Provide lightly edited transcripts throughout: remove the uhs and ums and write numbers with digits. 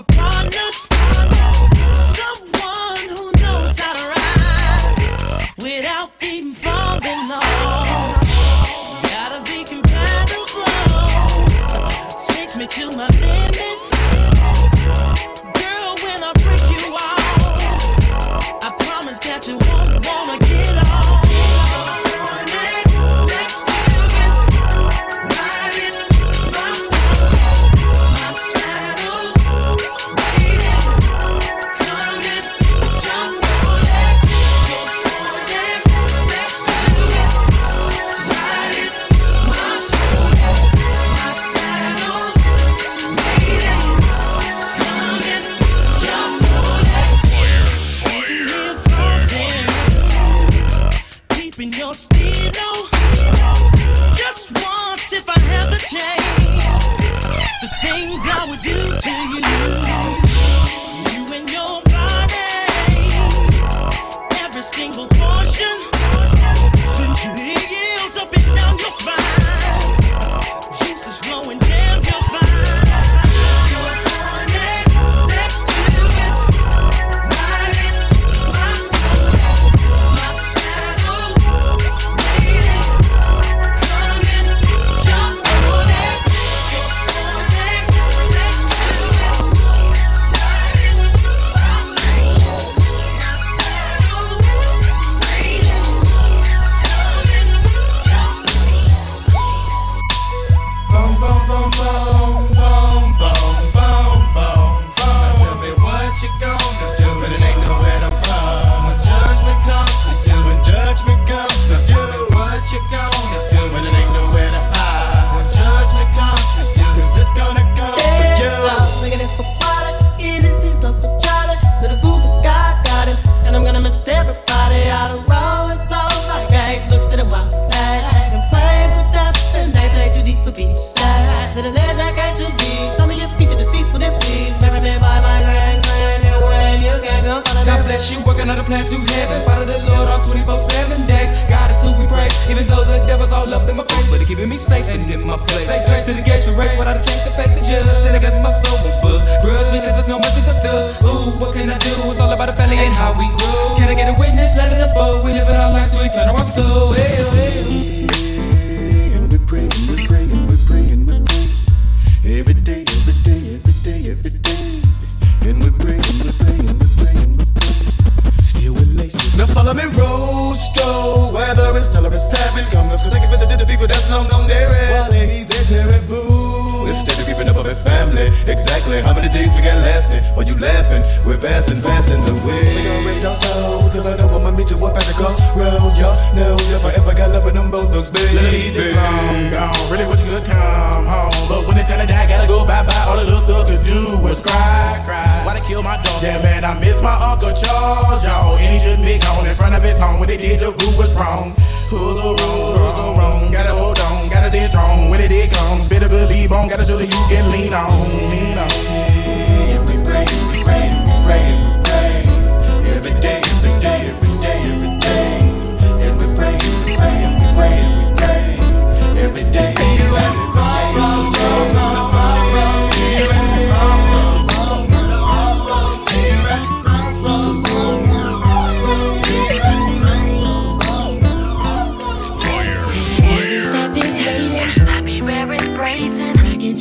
upon us. Someone who knows how to ride without even falling off. Gotta be compatible. Takes me to my limits. Girl, when I break you off, I promise that you won't wanna get off.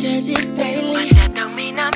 Jerseys daily, but that don't mean I'm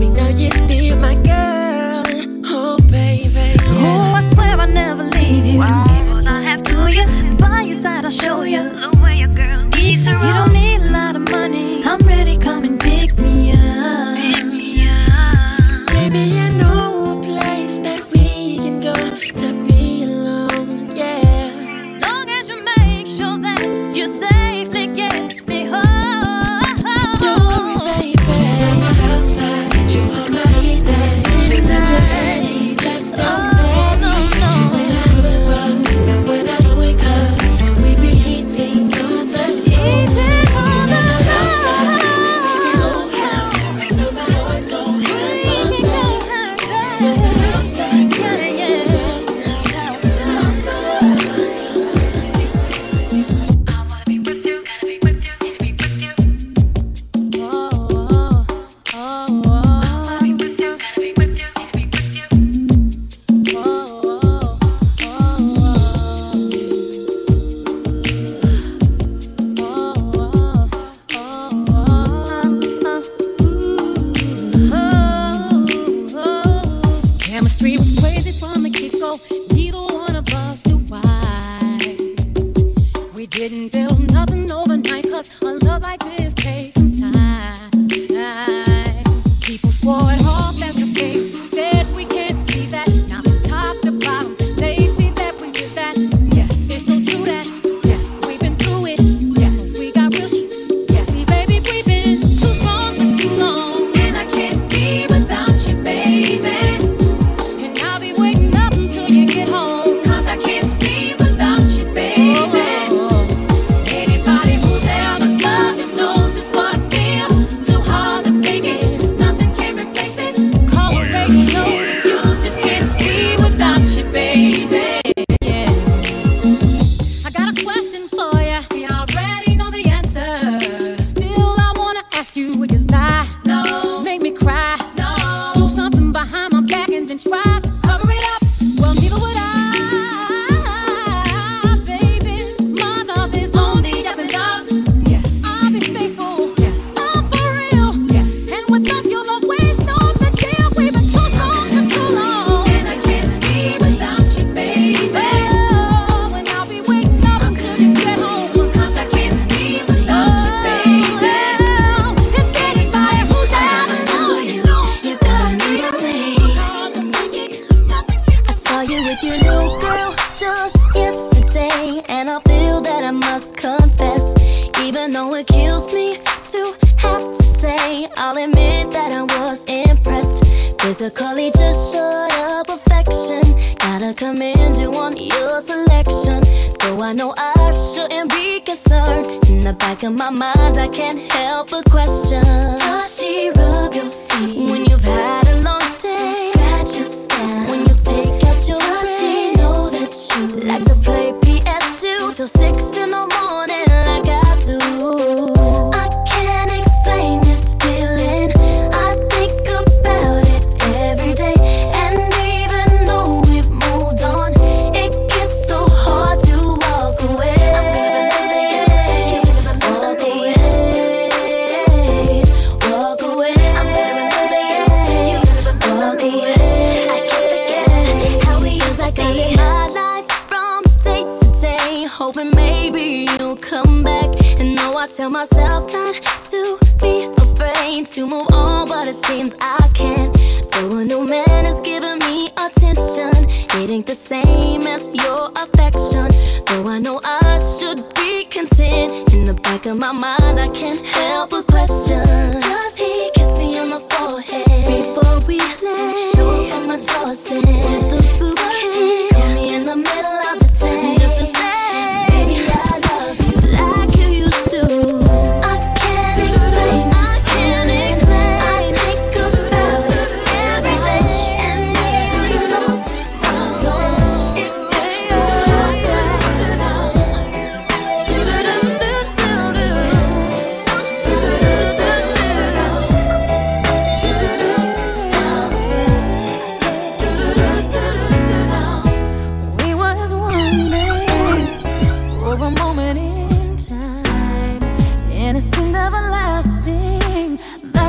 me, now you're still my girl. Oh, baby, yeah. Oh, I swear I'll never leave you. Wow. What I have to you, by your side I'll show you the way your girl needs to roll. You don't need a lot of money, I'm ready, come and pick me up. Pick me up. Baby, I know a place that we can go to be alone, yeah. Long as you make sure that you're safe.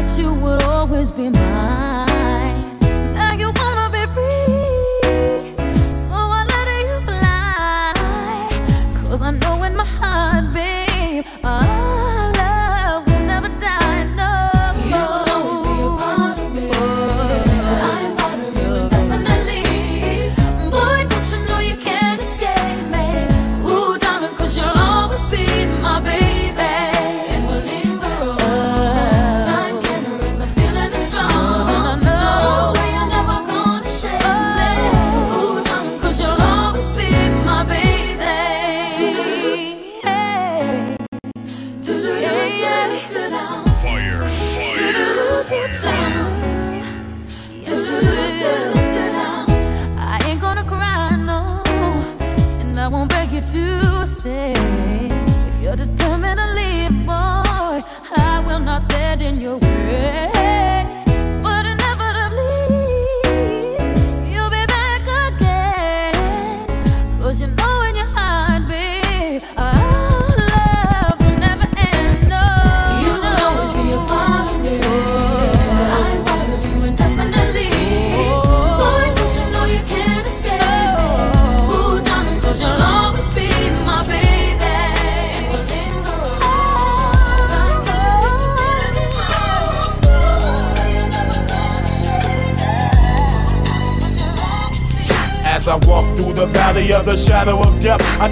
that you would always be mine. Now you wanna be free, so I let you fly. Cause I know in my heart, babe, our love will never die, no. You will always be a part of me, and I'm part of you indefinitely. Boy, don't you know you can't escape me. Ooh, darling, cause you'll always be my baby. To stay. If you're determined to leave, boy, I will not stand in your way. But inevitably, you'll be back again. Cause you know in your heart, babe, our love will never end. No, you will always be a part of me. I'm part of you indefinitely. Boy, don't you know you can't escape me. Ooh, darling, cause you'll always be my baby. As I walk through the valley of the shadow of death, I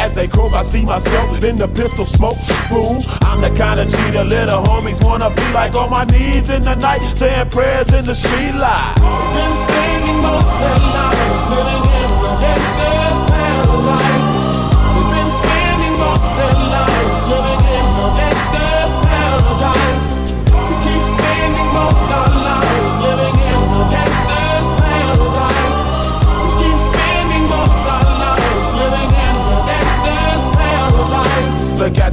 As they croak, I see myself in the pistol smoke. Fool, I'm the kind of G the little homies wanna be like. On my knees in the night, saying prayers in the street light. Been spending most of the night living in the gangster's paradise. We've been spending most of the night living in the gangster's paradise. We keep spending most of our lives living in the gangster's paradise. We keep spending most of our lives living in the gangster's paradise. Look at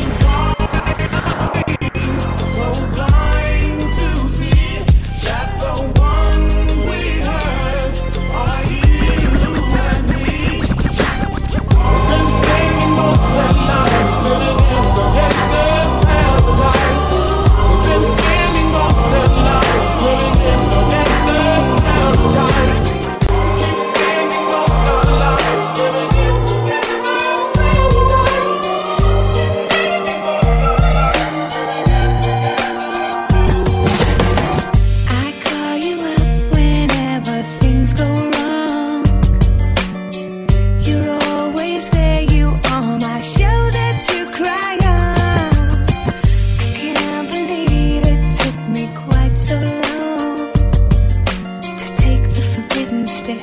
why I'm so blind to see that the ones we hurt are you and me. Been spending most of the night living in the gangster's paradise. We've been spending most of the night living in the gangster's paradise. Keep spending most of the night living in the gangster's paradise. I call you up whenever things go wrong. You're always there, you are my shoulder to cry on. I can't believe it took me quite so long to take the forbidden step.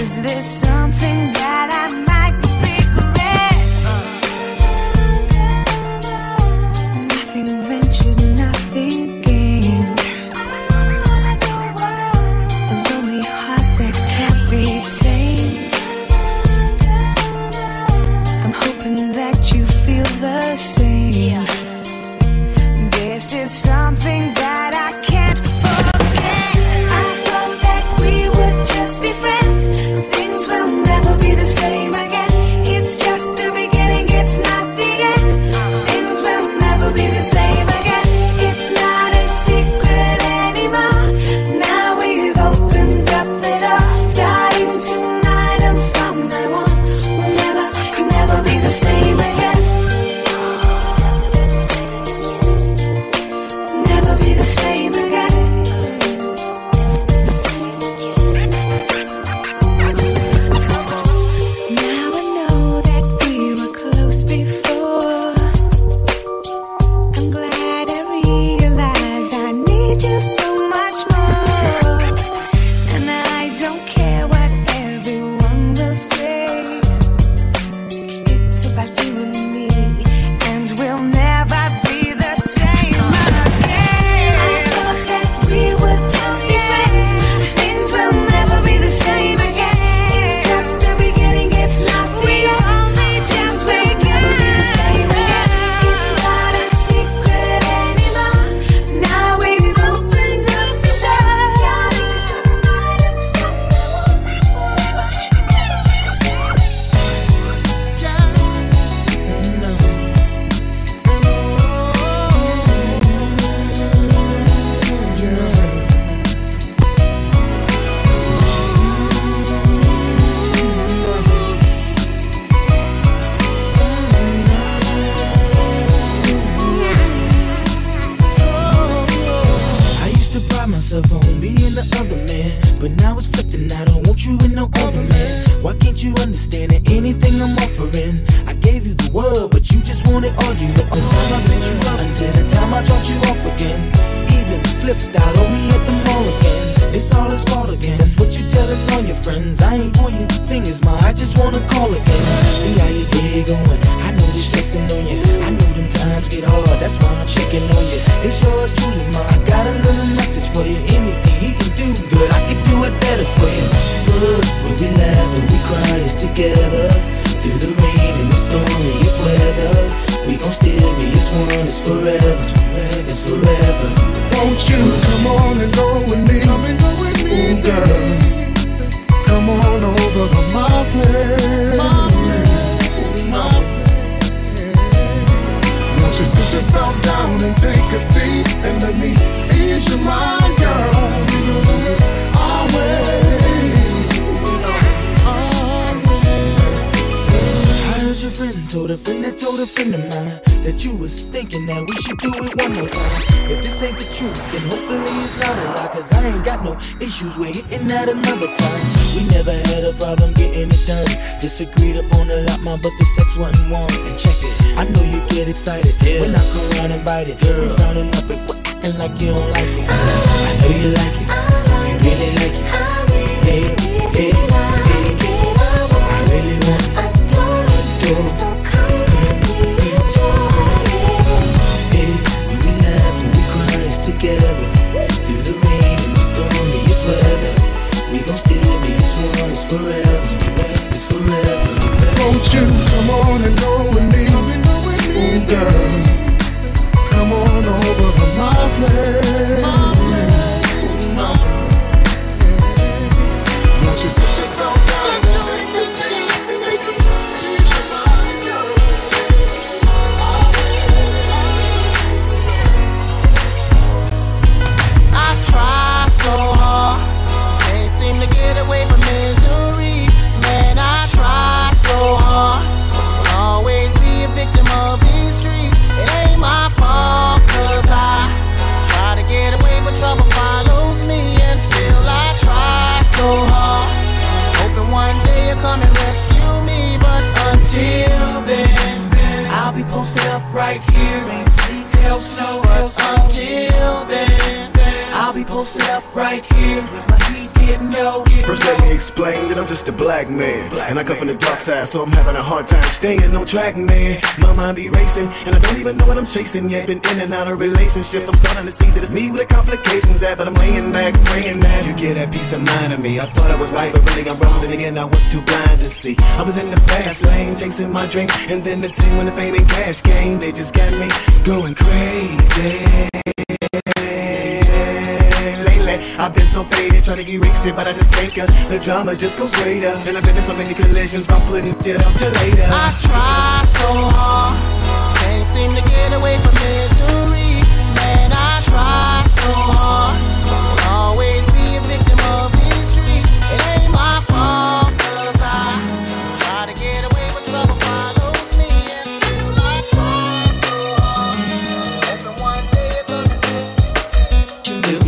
Is there something that I might regret? Nothing ventured, nothing gained. A lonely heart that can't be tamed. I'm hoping that you feel the same. This is something that I can't forget. I thought that we would just be friends. Things will never be the same. myself, I won't be in the other man. But now it's flipped and I don't want you in no other man. Why can't you understand that anything I'm offering? I gave you the world, but you just wanted arguing. From the time I picked you up until the time I dropped you off again. Even flipped out on me at the mall again. It's all his fault again. That's what you're telling all your friends. I ain't pointing fingers, ma, I just wanna call again. See how your day going, I know you're stressing on you. I know them times get hard, that's why I'm checking on you. It's yours truly, ma, I got a little message for you. Anything he can do, girl, I can do it better for you. Cause when we laugh and we cry, it's together. Through the rain and the stormiest weather, we gon' still be as one, it's forever, it's forever. Won't you come on and go with me? Come and go with me, ooh, girl. Come on over to my place. Won't you sit yourself down and take a seat and let me ease your mind, girl? Our way. Your friend told a friend that told a friend of mine that you was thinking that we should do it one more time. If this ain't the truth, then hopefully it's not a lie. Cause I ain't got no issues with hitting that another time. We never had a problem getting it done. Disagreed upon a lot, mom, but the sex wasn't warm. And check it, I know you get excited still. When I come around and bite it, girl, you're frowning up and quit acting like you don't like it. I know you like it, you really like it. Hey, hey, hey, I really want it. So come and be a joy. Hey, when we laugh and we cry, it's together. Through the rain and the stormiest weather, we gon' still be as one, it's forever, it's forever. Won't you come on and go with me? Come and go with me, girl. Come on over to my place. Won't you sit yourself down and take a seat? Posted up right here, ain't seen hell snow. But until then, I'll be posted up right here. My heat getting no. First let me explain that I'm just a black man, and I come from the dark side, so I'm having a hard time staying on track, man. My mind be racing, and I don't even know what I'm chasing yet. Been in and out of relationships, I'm starting to see that it's me with the complications at. But I'm laying back, praying that you get that peace of mind of me. I thought I was right, but really I'm wrong. Then again, I was too blind to see. I was in the fast lane, chasing my dream, and then the scene when the fame and cash came, they just got me going crazy. I've been so faded, trying to erase it, but I just think us the drama just goes greater. And I've been in so many collisions, I'm putting it up till later. I try so hard, can't seem to get away from misery. Man, I try so hard, will always be a victim of these streets. It ain't my fault, cause I try to get away, but trouble follows me. And still I try so hard, hoping one day you're gonna rescue me.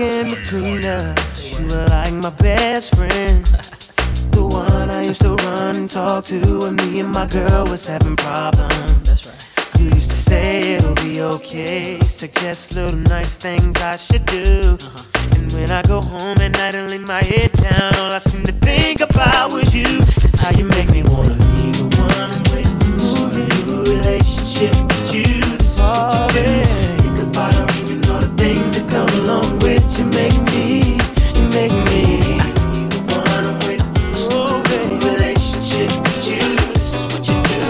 Between us, you were like my best friend, the one I used to run and talk to when me and my girl was having problems. That's right. You used to say it'll be okay, suggest little nice things I should do. And when I go home at night and lay my head down, all I seem to think about was you. And how you make me wanna be the one I'm with. A new relationship with you. Oh, yeah. Come along with you, you make me. I can be the one I'm with. Oh, baby, relationship with you. This is what you do.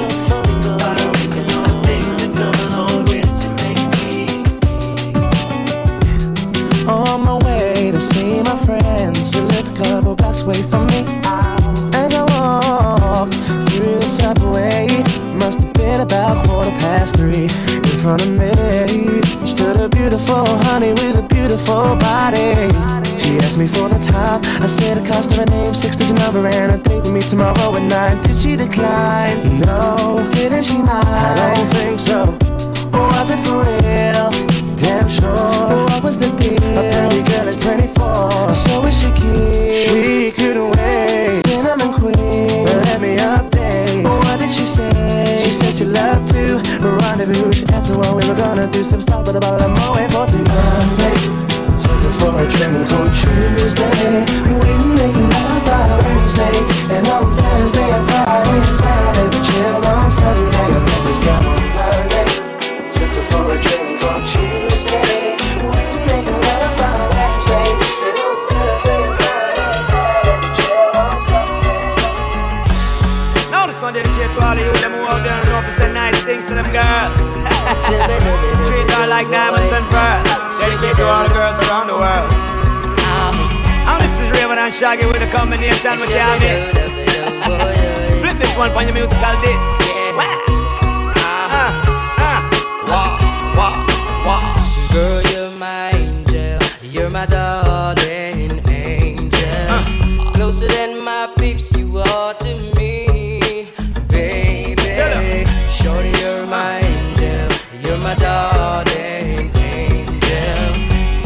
I don't even know the things that come along with you, make me. On my way to see my friends, you lived a couple blocks away from me. As I walked through. subway. Must have been about 3:15 in front of me. Stood a beautiful honey with a beautiful body. She asked me for the time. I said the cost of her name, 6-digit number, and a date with me tomorrow at 9. Did she decline? No. Didn't she mind? I don't think so. Was it for real? Damn sure. What was the deal? A pretty girl is 24. So is she cute? She couldn't wait. Cinnamon queen. Let me update. What did she say? She said she loved to rendezvous. She asked me what we were gonna do. Some stuff, but about a moment for Monday. For a drink on Tuesday, we make love by Wednesday, and on Thursday and Friday and Saturday we chill on Sunday. I met this guy on Monday. Took her for a drink on Tuesday, we make love by Wednesday, and on Thursday and Friday and Saturday we chill on Sunday. Now this one dedicated to all of you them who out there and know if you say nice things to them girls. Treat her like diamonds and pearls. Dedicated to all the girls around the world. And this is Raven and Shaggy with a combination with Yamis. Flip this one for your musical disc. Wah, wah, wah. Girl, you're my angel. You're my darling angel. Closer than my peeps, you are to me, baby. Shorty, you're my my darling angel.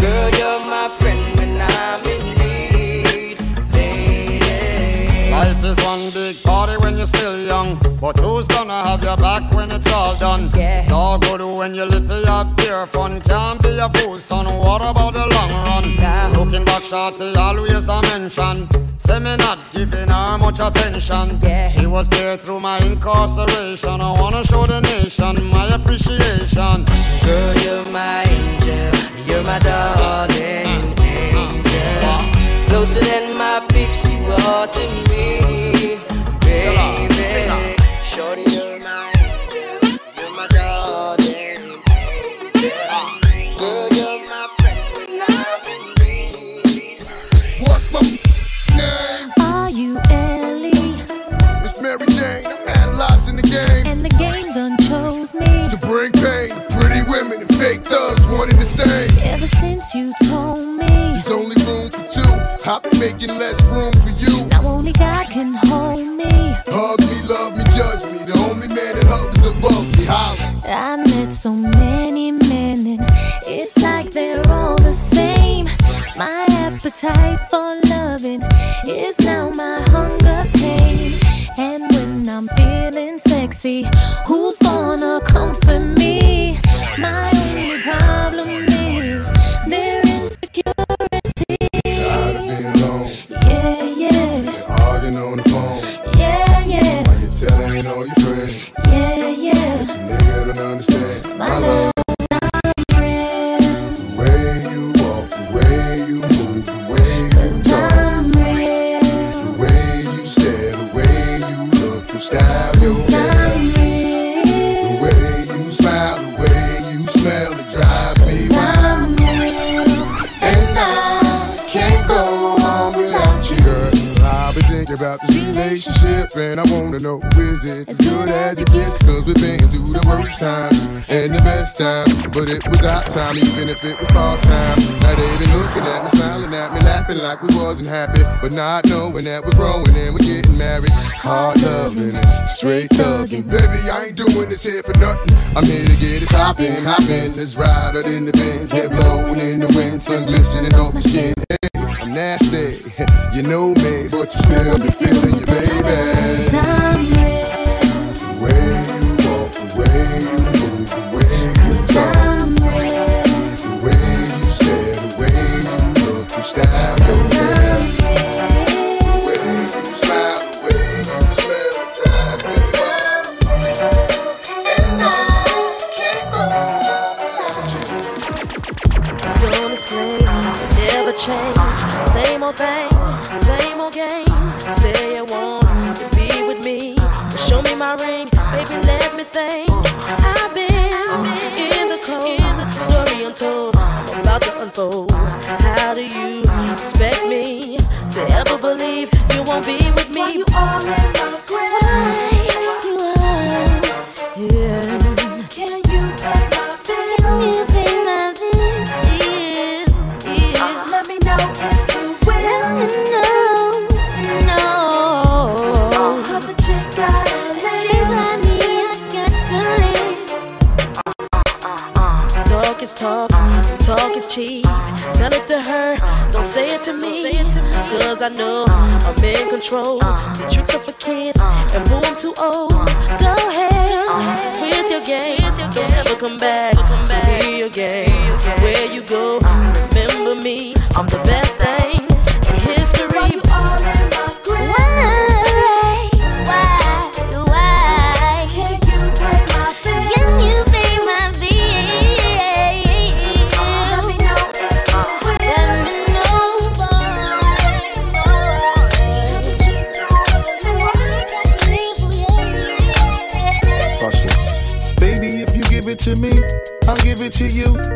Girl, you're my friend when I'm in need, lady. Life is one big party when you're still young, but who's gonna have your back when it's all done? Yeah. It's all good when you live for your pure fun. Can't be a fool, son, what about the long run? Now, looking back, shawty, always a mention. Say me not giving her much attention. Yeah. She was there through my incarceration. I wanna show the nation my appreciation. Girl, you're my angel. You're my darling angel. Closer than my peeps, you are to me, baby. Shorty, you're my angel. You're my darling angel. Girl, you're my friend when I'm in need. What's my Mary Jane, I'm analyzing the game. And the game done chose me to bring pain to pretty women and fake thugs wanting the same. Ever since you told me there's only room for two, I've been making less room for you. Now only God can hold me. Hug me, love me, judge me. The only man that hovers above me, holler. I met so many men and it's like they're all the same. My appetite for loving is now my hunger pain. And when I'm feeling sexy, who's gonna comfort me? My only problem is their insecurity. Tired of being alone. Yeah, yeah. So you're arguing on the phone. Yeah, yeah. Why you telling all your friends? Yeah, yeah. But your nigga don't understand. My love. And I wanna know, is it as good as it gets? Cause we've been through the worst times and the best times, but it was our time, even if it was part time. Now they been looking at me, smiling at me, laughing like we wasn't happy, but not knowing that we're growing and we're getting married. Hard loving, straight thugging. Baby, I ain't doing this here for nothing. I'm here to get it poppin', hoppin'. Let's ride out in the Benz, head blowin' in the wind, sun glistening on my skin. I'm nasty, you know me, but you still be feeling you, baby. I'm real. The way you walk, the way you move, the way you talk, the way you stare, the way you look, your style, your hair, the way you smile, the way you smell, it drives me wild, and I can't go without you. Don't explain, never change. Same old thing, same old game. Say you want to be with me, but show me my ring, baby, let me think. I've been in the cold, story untold, I'm about to unfold. How do you expect me to ever believe you won't be with me? Why you all in my way? cheap. Tell it to her, don't say it to me, cause I know I'm in control. See, tricks are for kids, and boo, I'm too old. Go ahead with your game, don't ever come back to me again. Where you go, remember me, I'm the best thing in history. To me, I'll give it to you.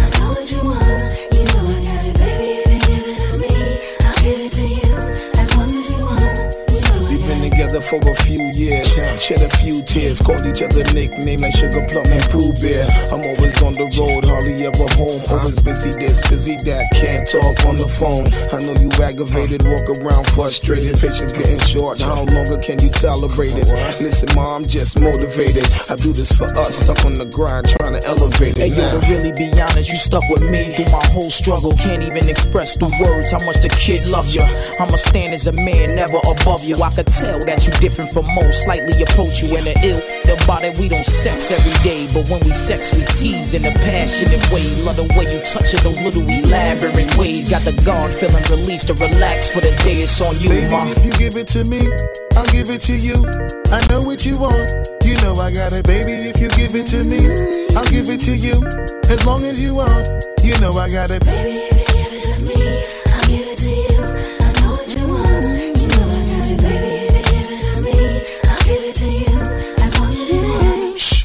I know what you want. You know I got it, baby. If you give it to me, I'll give it to you. As long as you want, you know I got it. We've been together for a few years, shed a few tears, called each other nicknames like Sugar Plum and Pooh Bear. I'm always on the road, hardly ever home. Always busy this, busy that, can't talk on the phone. I know you aggravated, walk around frustrated, patience getting short. How long can you tolerate it? Listen, ma, I'm just motivated. I do this for us, stuck on the grind, trying to elevate it. Hey, yo, to really be honest, you stuck with me through my whole struggle. Can't even express through words how much the kid loves you. I'ma stand as a man, never above you. I could tell that you different from most, slightly approach you in the ill. About it, we don't sex every day, but when we sex, we tease in a passionate way. Love the way you touch it, those little elaborate ways. Got the guard feeling released to relax for the day. It's on you, baby, ma. If you give it to me, I'll give it to you. I know what you want. You know I got it, baby. If you give it to me, I'll give it to you. As long as you want, you know I got it, baby. If you give it to me, I'll give it to you. I know what you want. You know I got it, baby. If you give it to me, I'll give it to you. As long as you want. Shh,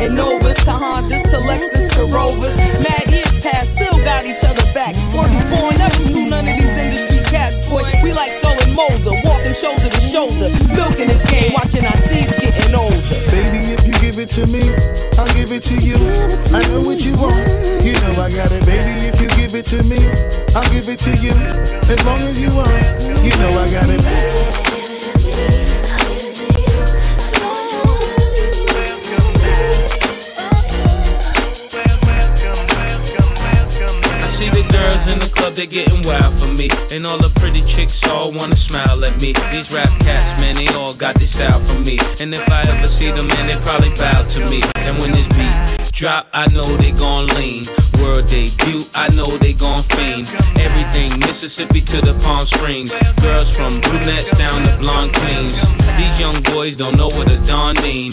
and Novas to Hondas to Lexus to Rovers. Mad years past, still got each other back. Morty's born up to none of these industry cats, boy. We like Skull and Molder, walking shoulder to shoulder, milking this game, watching our seeds getting older. Baby, if you give it to me, I'll give it to you. I know what you want, you know I got it. Baby, if you give it to me, I'll give it to you. As long as you want, you know I got it. Baby, in the club, they're getting wild for me, and all the pretty chicks all wanna smile at me. These rap cats, man, they all got this style for me, and if I ever see them, man, they probably bow to me. And when this beat drop, I know they gon' lean. World debut, I know they gon' fiend. Everything Mississippi to the Palm Springs, girls from brunettes down to blonde queens. These young boys don't know what a don mean.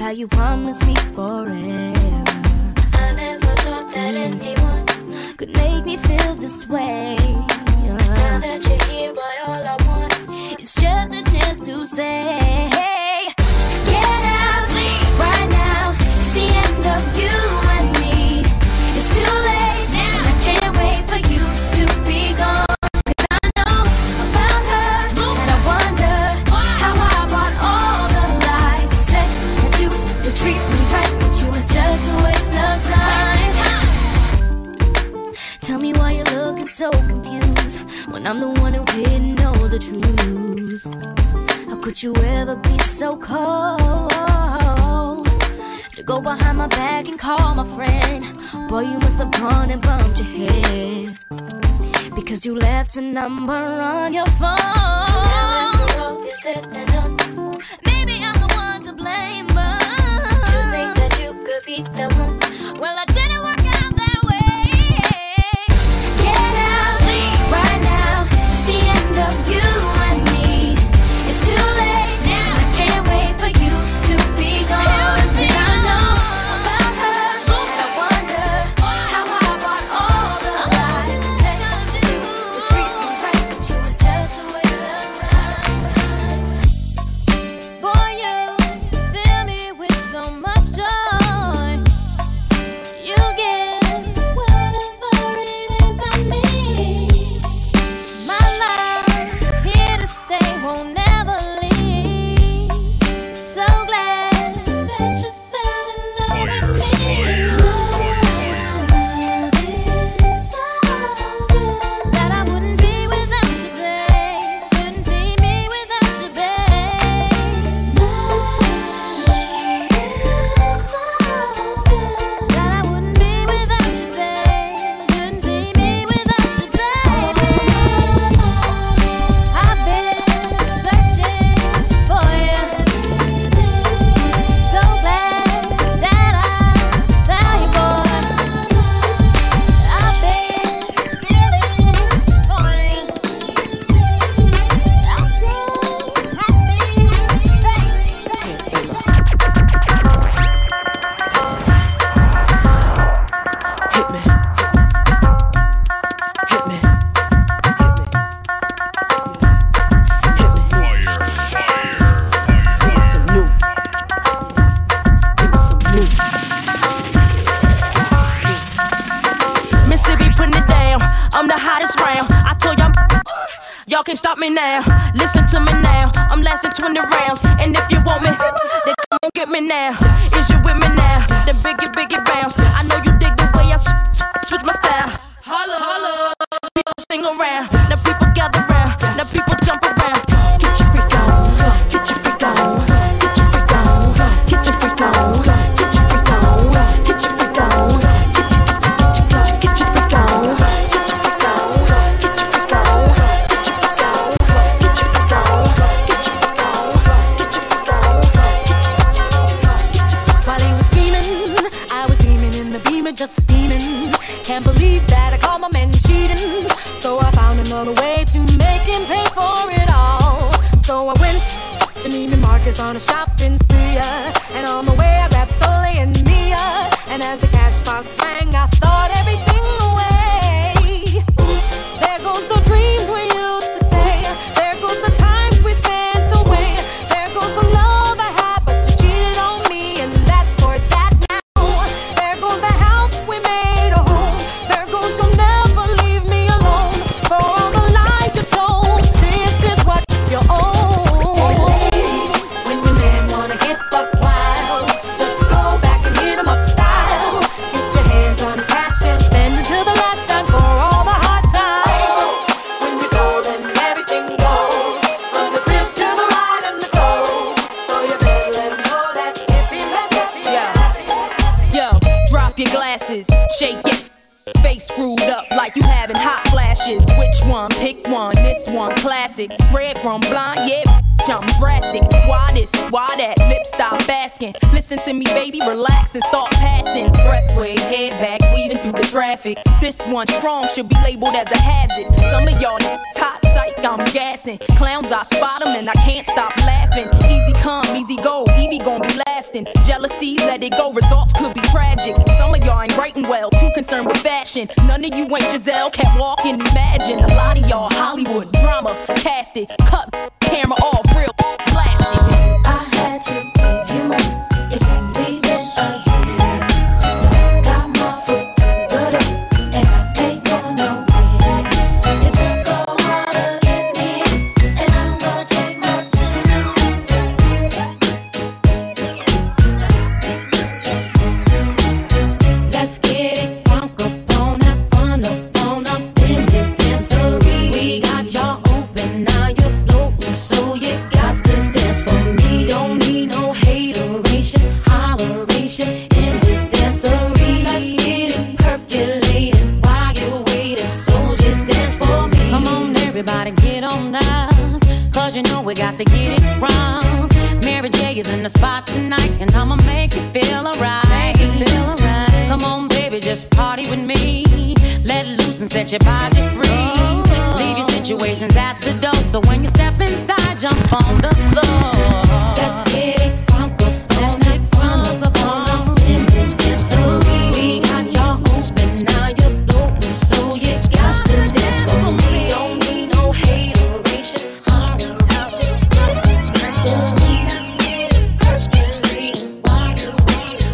How you promised me forever. I never thought that anyone could make me feel this way. Now that you're here, boy, all I want is just a chance to say, hey, get out, leave right now. It's the end of you. when I'm the one who didn't know the truth? How could you ever be so cold to go behind my back and call my friend? Boy, you must have gone and bumped your head, because you left a number on your phone. So now after all is said and done, maybe I'm the one to blame, but to think that you could be the one. Well, I didn't work out that way. Get out right now. It's the end of you and me. It's too late now. I can't wait for you to be gone. We got get it wrong. Mary J is in the spot tonight, and I'ma make you feel alright. Make you feel alright. Come on, baby, just party with me. Let loose and set your body free. Leave your situations at the door, so when you step inside, jump on the floor. Let's get it crunk up. Let's get crunk up. In this dance floor, we got y'all open. Now you're floating, so you got to dance for me. Don't need no hateration. This dance floor, let's get it perspiration. Why you waiting?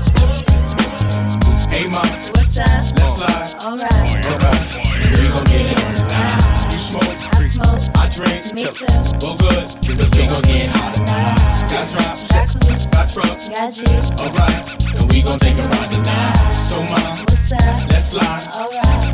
Hey, ma. What's up? Let's slide. All right. Well, good, because we gon' get hot tonight. Got drops, got trucks, got chips. Alright, and we gon' take a ride tonight. So, mom, let's slide. Alright.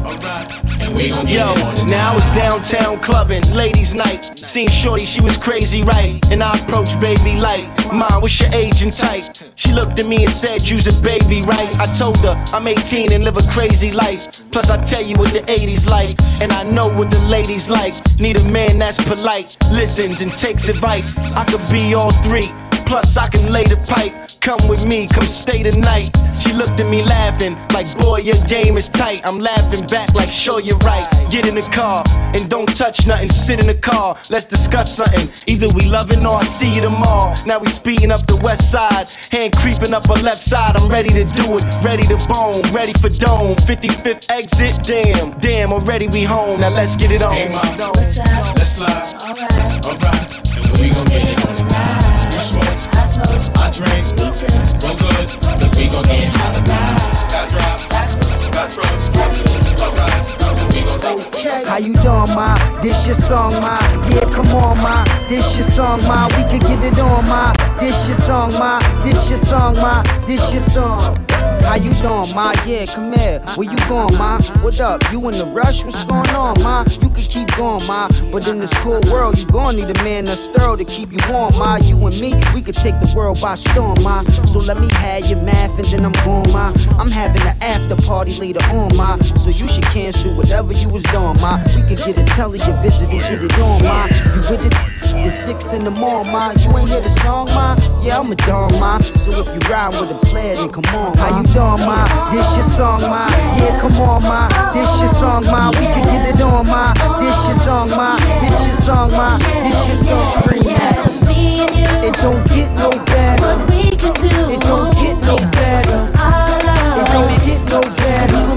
Yo, now it's downtown clubbing, ladies' night. Seen shorty, she was crazy, right? And I approached baby light. Mom, what's your age and type? She looked at me and said, you's a baby, right? I told her, I'm 18 and live a crazy life. Plus, I tell you what the 80s like, and I know what the ladies like. Need a man that's polite, listens and takes advice. I could be all three. Plus I can lay the pipe, come with me, come stay the night. She looked at me laughing, like boy your game is tight. I'm laughing back like sure you're right. Get in the car, and don't touch nothing, sit in the car. Let's discuss something, either we loving or I see you tomorrow. Now we speeding up the west side, hand creeping up her left side. I'm ready to do it, ready to bone, ready for dome. 55th exit, damn, already we home. Now let's get it on. Hey, mom, let's slide, alright, and we gon' get it on tonight. I drink, no good, cause we gon' get hot tonight. Got drops, got trucks, alright, we gon' take it. Okay. How you doing, ma? This your song, ma? Yeah, come on, ma. This your song, ma? We can get it on, ma. This your song, ma? This your song, ma? This your song. How you doing, ma? Yeah, come here. Where you going, ma? What up? You in the rush? What's going on, ma? You can keep going, ma. But in this cool world, you gon' need a man that's thorough to keep you warm, ma. You and me, we could take the world by storm, ma. So let me have your math and then I'm gone, ma. I'm having an after party later on, ma. So you should cancel whatever you was doing, ma. We could get a telly, a visit, and get it on, ma. You with it? It's 6 in the morning, ma. You ain't hear the song, ma? Yeah, I'm a dog, ma. So if you ride with a player, then come on, ma. How you on, ma? This your song, ma. Yeah, come on, ma. This your song, ma. We can get it on, ma. This your song, ma. This your song, ma. This your song, scream at it. It don't get no better. It don't get no better. It don't get no better.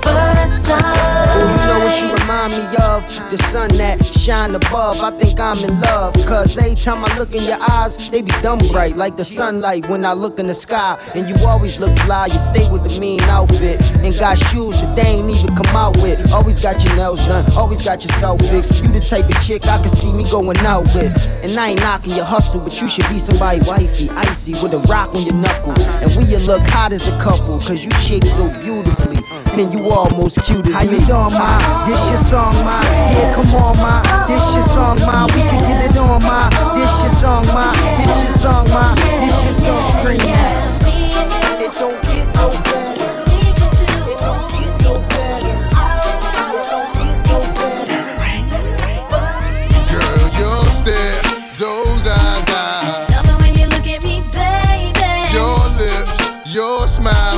Oh, you know what you remind me of? The sun that shine above. I think I'm in love, cause every time I look in your eyes, they be dumb bright, like the sunlight when I look in the sky. And you always look fly, you stay with a mean outfit, and got shoes that they ain't even come out with. Always got your nails done, always got your scalp fixed. You the type of chick I can see me going out with. And I ain't knocking your hustle, but you should be somebody wifey, icy, with a rock on your knuckle. And we you look hot as a couple, cause you shake so beautifully, and you almost cute as me. Ma, this your song, ma. Yeah, come on, ma. This your song, ma. We can get it on, ma. This your song, ma. This your song, ma. This your song, scream. It don't get no better. It don't get no better. It don't get no better. Girl, your stare, those eyes. Love it when you look at me, baby. Your lips, your smile.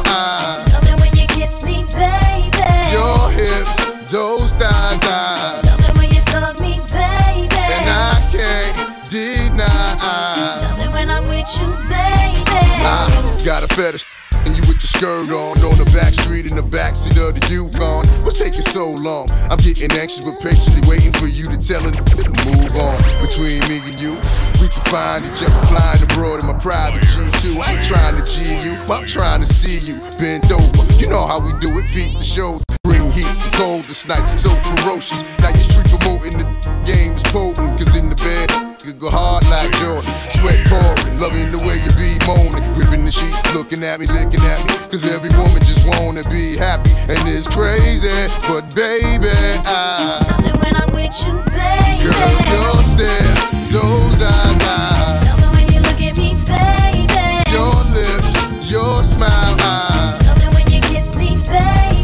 Those thighs, I love it when you love me, baby. And I can't deny. Love it when I'm with you, baby. I got a fetish, and you with your skirt on the back street in the backseat of the Yukon. What's taking so long? I'm getting anxious, but patiently waiting for you to tell her to move on. Between me and you, we can find each other flying abroad in my private G2. I ain't trying to G you, I'm trying to see you bent over. You know how we do it, feet to shoulders. Bring heat to cold this night, so ferocious. Now your street promoting the game is potent, cause in the bed, you go hard like Jordan. Sweat pouring, loving the way you be moaning. Ripping the sheet, looking at me, licking at me. Cause every woman just wanna be happy, and it's crazy, but baby, I love it when I'm with you, baby. Girl, your stare, those eyes, I love it when you look at me, baby. Your lips, your smile, I love it when you kiss me, baby.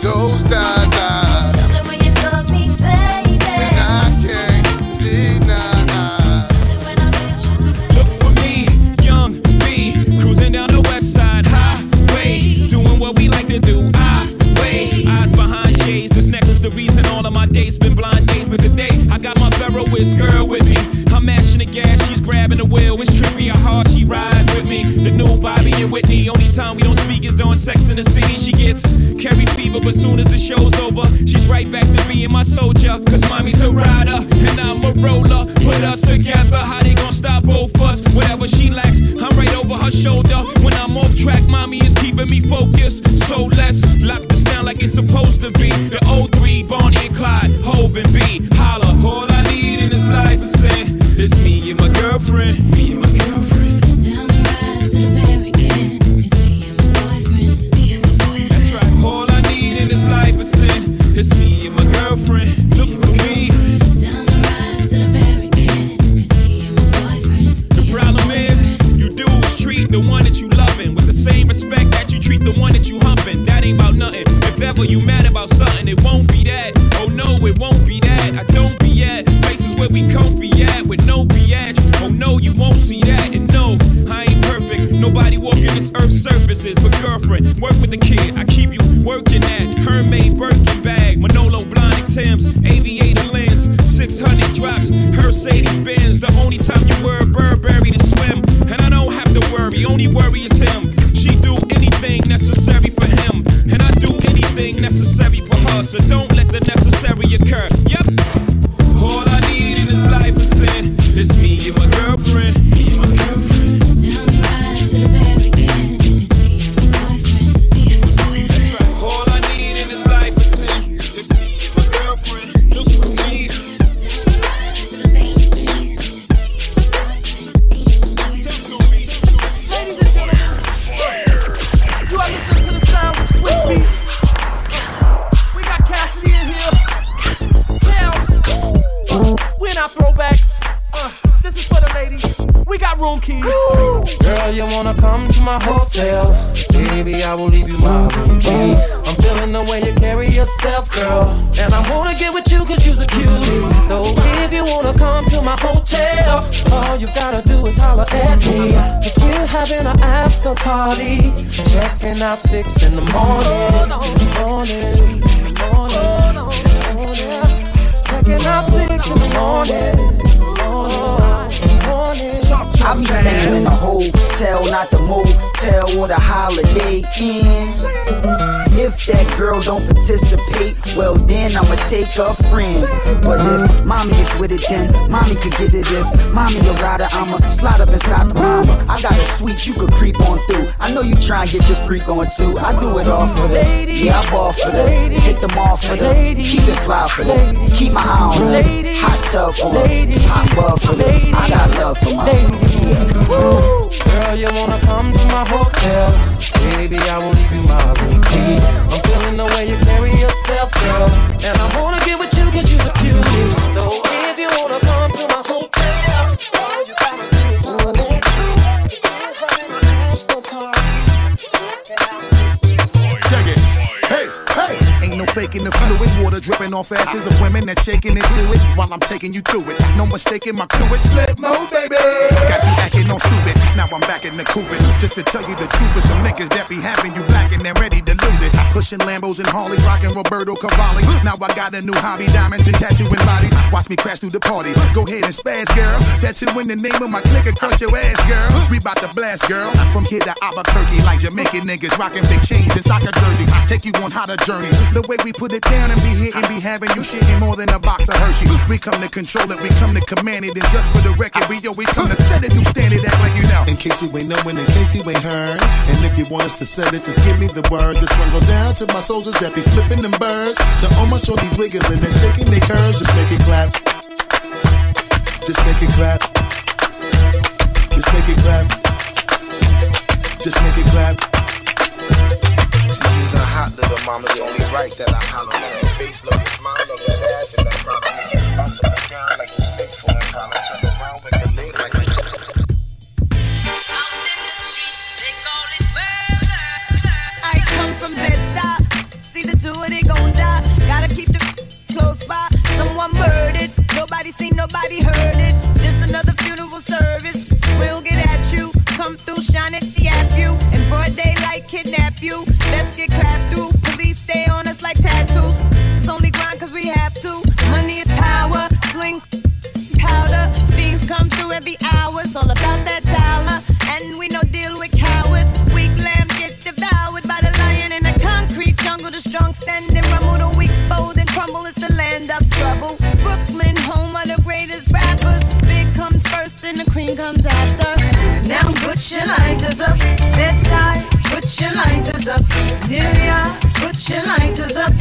Those thighs, I love it when you love me, baby. And I can't deny. grabbing the wheel. It's trippy how hard she rides with me. The new Bobby and Whitney. Only time we don't speak is during sex in the city. She gets carry fever, but soon as the show's over, she's right back to me and my soldier. Cause mommy's a rider and I'm a roller. Put us together, how they gon' stop both us? Whatever she lacks, I'm right over her shoulder. When I'm off track, mommy is keeping me focused. So let's lock this down like it's supposed to be. The O3, Bonnie and Clyde, Hov and B. Holla, all I need in this life is sin. It's me and my girlfriend, me and my girlfriend. Down the ride to the very end. It's me and my boyfriend, me and my boyfriend. That's right. All I need in this life is sin. It's me and my girlfriend. Look for me. Down the ride to the very end. It's me and my boyfriend. The problem is, you dudes treat the one that you loving with the same respect that you treat the one that you humping. That ain't about nothing. If ever you mad about something, it won't be that. Oh no, it won't be that. I don't be at places where we comfy at with no biatch. Oh no, you won't see that. And no, I ain't perfect. Nobody walking this earth's surfaces. But girlfriend, work with the kid. I keep you working at Hermaid Birkin bag, Manolo Blahnik Timbs, aviator lens, 600 drops, Mercedes Benz. The only time you were Burberry to swim, and I don't have to worry. Only worry is him. She do anything necessary for him, and I do anything necessary for her. So don't let the necessary occur. Yep. All I need in this life is sin. It's me and my girlfriend, me and my girlfriend. Down the ride to the very end. It's me and my boyfriend, me and my boyfriend. That's right. All I need in this life is sin. It's me and my girlfriend. Look for me. Down the ride to the very end. It's me and my boyfriend, me and my boyfriend. Ladies and gentlemen, you are listening to the sound of Swiss Beats. We got Cassidy in here. Bells. We're not throwbacks. This is for the ladies. We got room keys. Woo! Girl, you wanna come to my hotel? Baby, I will leave you my room key. I'm feeling the way you carry yourself, girl. And I wanna get with you cause you's a cutie. So if you wanna come to my hotel, all you gotta do is holler at me. Cause we're having an after party. Checking out 6 in the morning. Checking out 6 in the morning. I be staying in the hotel, not the motel or the Holiday Inn. If that girl don't participate, well then I'ma take a friend. But if mommy is with it, then mommy could get it. If mommy a rider, I'ma slide up inside the mama. I got a suite you could creep on through. I know you try and get your freak on too. I do it all for that. Yeah, I ball for that. Hit them all for that. Keep it fly for that. Keep my eye on that. Hot tub for that. Hot bub for that. I got love for my girl, you wanna come to my hotel? Baby, I will leave you my room key. I'm feeling the way you carry yourself, girl. And I wanna get with you cause you's a cutie. So if you wanna come to my hotel, all you gotta do is love me. Check it. Hey, hey. Ain't no faking the fluid. Water dripping off asses of women that's shaking into it while I'm taking you through it. No mistaking my fluid. Slip mode, baby. Got you acting on stupid. Now I'm back in the coupon. Just to tell you the truth, it's some niggas that be having you blacking and ready to lose it. Pushing Lambos and Harleys, rocking Roberto Cavalli. Now I got a new hobby, diamonds and tattooing bodies. Watch me crash through the party. Go ahead and spaz, girl. Tattooing the name of my clique and crush your ass, girl. We bout to blast, girl. From here to Albuquerque, like Jamaican niggas rocking big chains and soccer jerseys. Take you on hotter journeys. The way we put it down and be hitting, be having you shitting more than a box of Hershey's. We come to control it, we come to command it, and just for the record, we always come to set a new standard. Act like you know. In case you ain't knowing, in case you ain't heard. And if you want us to set it, just give me the word. This one goes down to my soldiers that be flipping them birds. To all my shorties wiggling and shaking their curves. Just make it clap. Just make it clap. Just make it clap. Just make it clap. See, you's a hot little mama. It's only right that I holler. Love your face, love your smile, love that ass. And that problem is you bounce up and down like you're 6 foot in college. Turn around with your leg like you're from Bed-Stuy. See the two of they gon' die. Gotta keep the close by. Someone murdered. Nobody seen, nobody heard it. Just another funeral service. We'll get at you. Come through, shine at the app you. In broad daylight, kidnap you. Let's get clapped through. Police stay on us like tattoos. It's only grind cause we have to. Money is power. Sling powder. Feed comes after. Now put your lighters up. Bed-Stuy, put your lighters up. New York, put your lighters up.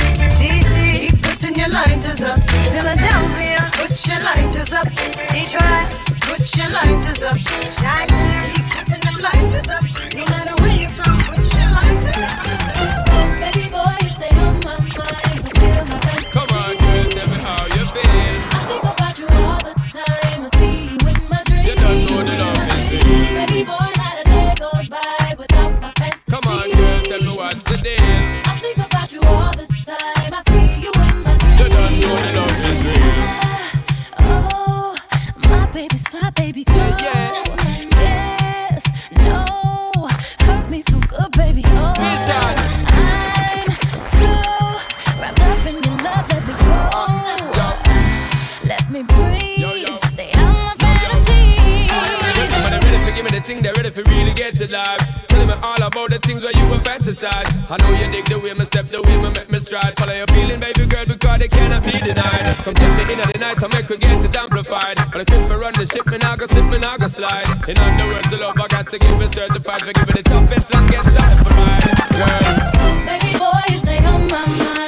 D.C., putting your lighters up. Philadelphia, put your lighters up. Detroit, put your lighters up. Chicago, putting them lighters up. No matter where you're from, put your lighters up. Oh, baby boy, you stay on my mind. Fulfill my fantasy. Come on, girl, tell me how you feel. I think about you all the time. I see you in my dreams. You don't know that I'm busy. Baby boy, not a day goes by without my fantasy. Come on, girl, tell me what's the deal. I think about you all the time. I see you in my dreams. You don't know that I'm busy. Oh, my baby's fly, baby girl. Yeah, yeah. They're ready for really get to life. Tell me all about the things where you were fantasize. I know you dig the way my step, the way my make me stride. Follow your feeling, baby girl, because they cannot be denied. Come take me in the night, I make her get it amplified. But I quit for run the ship, me now go slip, me now go slide. In other words, the love I got to give is certified. For giving the toughest, let's get started for mine. Baby boy, you stay on my mind.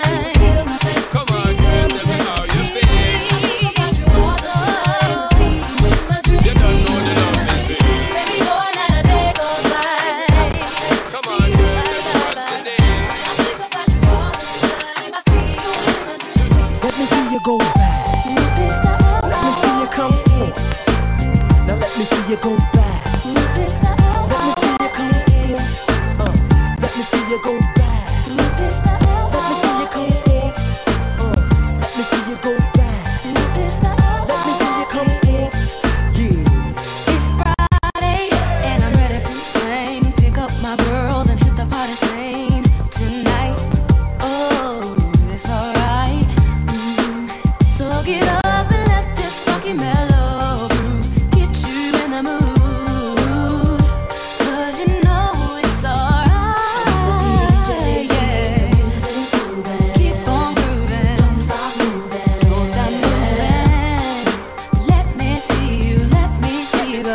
Come on, girl, tell me how you feel. Go back. Let me see you come in. Now let me see you go back. Let me see you come in. Let me see you go back. Let me see you come in. Let me see you go back. Let me see you come in. Yeah. It's Friday and I'm ready to swing. Pick up my girls and hit the party scene tonight. Oh, it's alright. Get up and let this funky mellow get you in the mood, 'cause you know it's alright. Yeah. Keep on grooving, don't stop moving, Let me see you, let me see you go.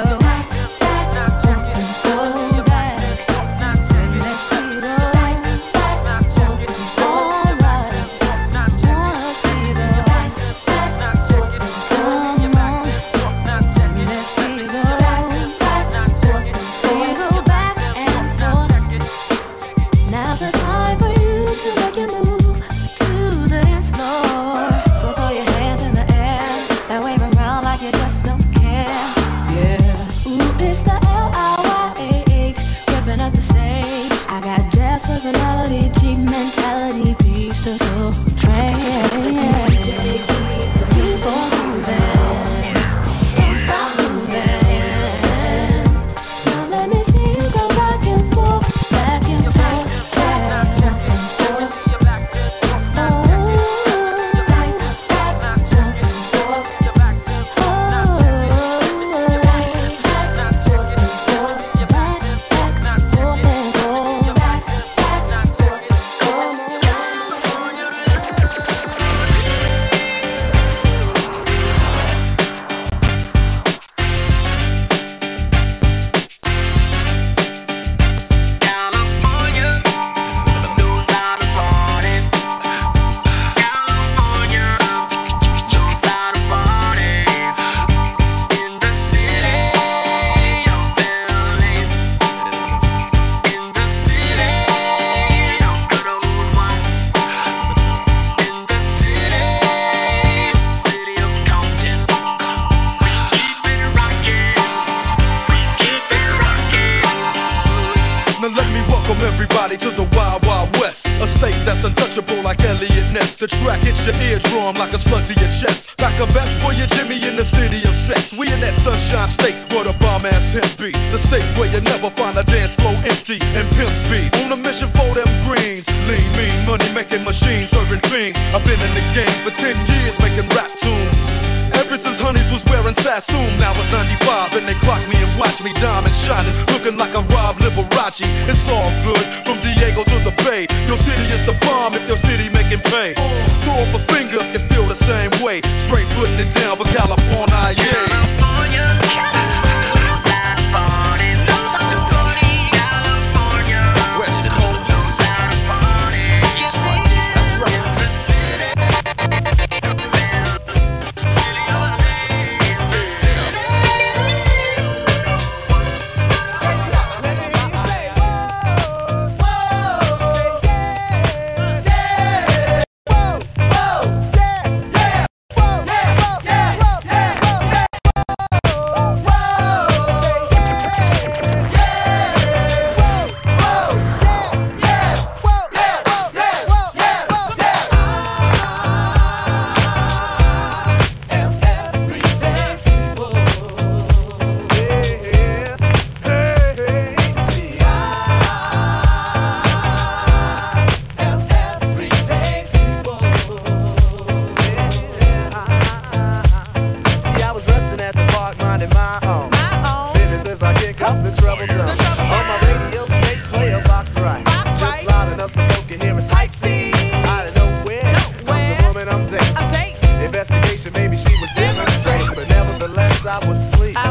Straight putting it down for California, yeah. California.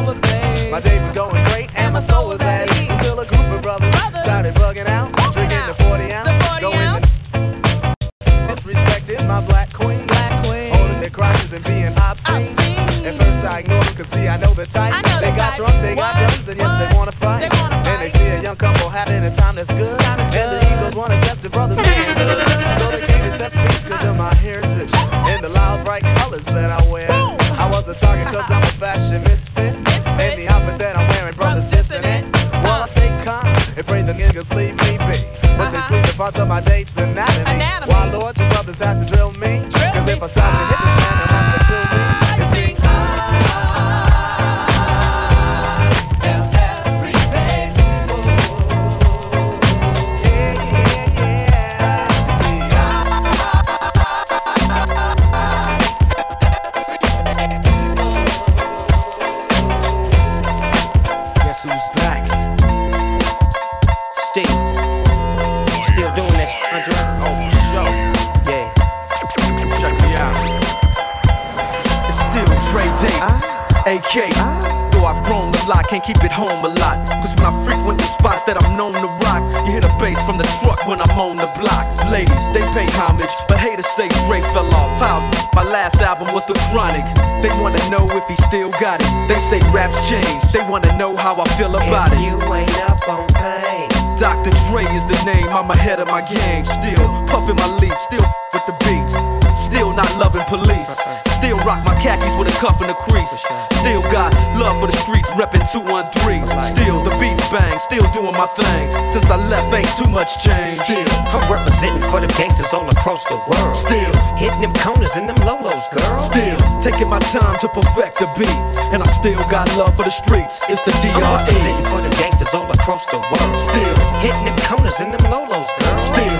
was made. My day was going great and my soul was at ease until a group of brothers started bugging out, drinking the 40 ounce, going disrespecting my black queen, holding their crotches and being obscene. At first I ignored them, 'cause see I know the type. They got drunk, they got guns, and yes they wanna fight. And they see a young couple having a time that's good, and the egos wanna test the brothers' manhood. So they came to test speech 'cause of my heritage and the loud bright colors that I wear. I was a target 'cause I'm a fashion misfit, and the outfit that I'm wearing, brothers dissing it. Well, I stay calm and pray the niggas leave me be, but they squeeze the parts of my date's anatomy. Why, Lord, your brothers have to drill me? 'Cause if I stop to hit this man, they'll have to kill me. And see, though I've grown a lot, can't keep it home a lot. 'Cause when I frequent the spots that I'm known to rock, you hear the bass from the truck when I'm on the block. Ladies, they pay homage, but haters say Drake fell off. My last album was The Chronic. They wanna know if he still got it. They say rap's changed, they wanna know how I feel about it. If you ain't up on pain, Dr. Dre is the name, I'm ahead of my game. Still puffin' my leaf, still with the beats, still not loving police. Still rock my khakis with a cuff and a crease. Still got love for the streets, reppin' 213. Still the beats bang, still doing my thing. Since I left, ain't too much change. Still, I'm representing for the gangsters all across the world. Still, hitting them corners and them lolos, girl. Still, taking my time to perfect the beat. And I still got love for the streets, it's the DRE. I'm representing for the gangsters all across the world. Still, hitting them corners and them lolos, girl. Still,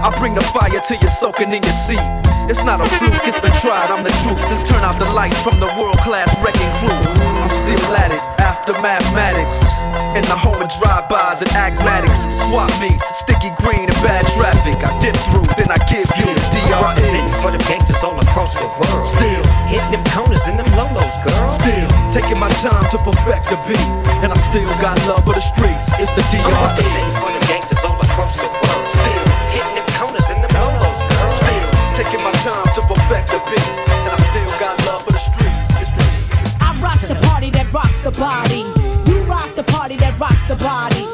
I bring the fire till you're soaking in your seat. It's not a fluke, it's been tried, I'm the truth. Since turn out the lights from the world-class wrecking crew. I'm still at it, after mathematics. In the home of drive-bys and acmatics. Swap meets, sticky green and bad traffic. I dip through, then I give you the DRE. Sitting for the gangsters all across the world. Still, hitting them corners and them lolos, girl. Still, taking my time to perfect the beat. And I still got love for the streets, it's the DRE. Sitting for the gangsters all across the world. Still, hitting them corners and them lolos, girl. Still, taking my time to perfect the beat. And I still got love for the streets, it's the DRE. I rock the party that rocks the body. You rock the party that rocks the body.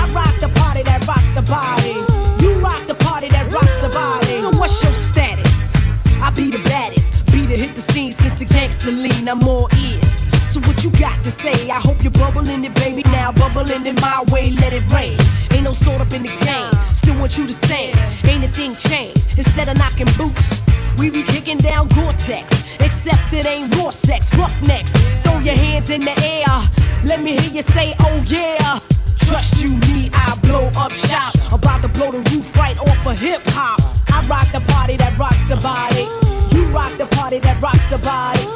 I rock the party that rocks the body. You rock the party that rocks the body. So what's your status? I be the baddest. Be the hit the scene since the gangsta lean. I'm all ears. So what you got to say? I hope you're bubbling it, baby. Now bubbling in my way, let it rain. Ain't no salt up in the game. Still want you to sing. Ain't a thing changed. Instead of knocking boots, we be kicking down Gore-Tex, except it ain't raw sex, roughnecks. Throw your hands in the air, let me hear you say, oh yeah. Trust you me, I blow up shop, about to blow the roof right off of hip-hop. I rock the party that rocks the body, you rock the party that rocks the body.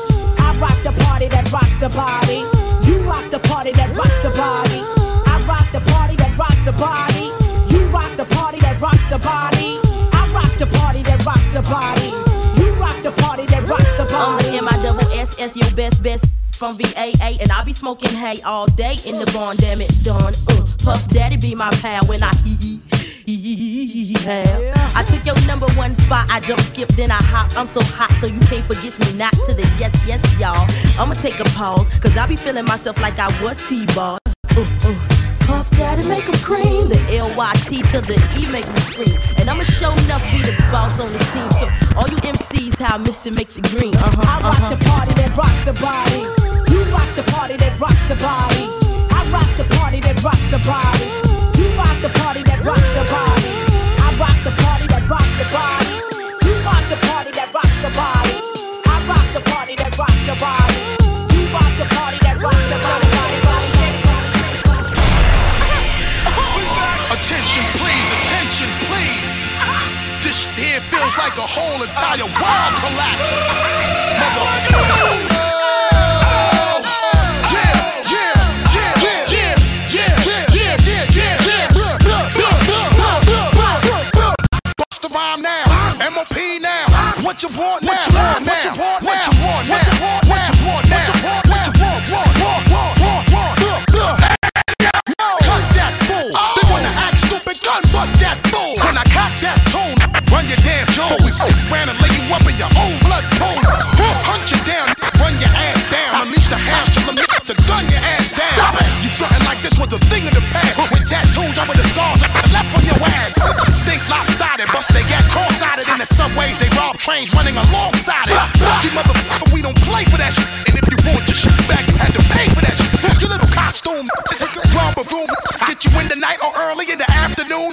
I rock the party that rocks the body, you rock the party that rocks the body. I rock the party that rocks the body, you rock the party that rocks the body. I rock the party that rocks the body. Rock the party that rocks the body. I'm the M-I-double-S-S, your best from VAA. And I be smoking hay all day in the barn, damn it, done. Puff Daddy be my pal when I I took your number one spot, I jump, skip, then I hop. I'm so hot, so you can't forget me not to the yes, y'all. I'ma take a pause, 'cause I be feeling myself like I was T-ball. Puff Daddy make them cream. The L-Y-T to the E make me scream. And I'ma show enough be the boss on this team. So all you MCs, how I miss it, make the green. I rock the party that rocks the body. You rock the party that rocks the body. I rock the party that rocks the body. You rock the party that rocks the body. I rock the party that rocks the body. You rock the party that rocks the body. I rock the party that rocks the body. You rock the party that rocks the body. entire world collapse. Motherfucker. What you want now? What you want now? What you want now? What you want now? What you want now? Cut that fool. They wanna act stupid, gun butt that fool. When I cock that tone, run your damn Jones. Ran and lay you up in your own blood pool. Hunt you down, run your ass down. Unleash the house till the niggas to gun your ass down. You frontin' like this was a thing of the past. With tattoos over the scars left on your ass. Stink lopsided, bust they got cross-sided in the subways. They rob trains running alongside it. See, motherfucker, we don't play for that shit. And if you want your shit back, you had to pay for that shit. Your little costume is rubber room. Get you in the night or early in the afternoon.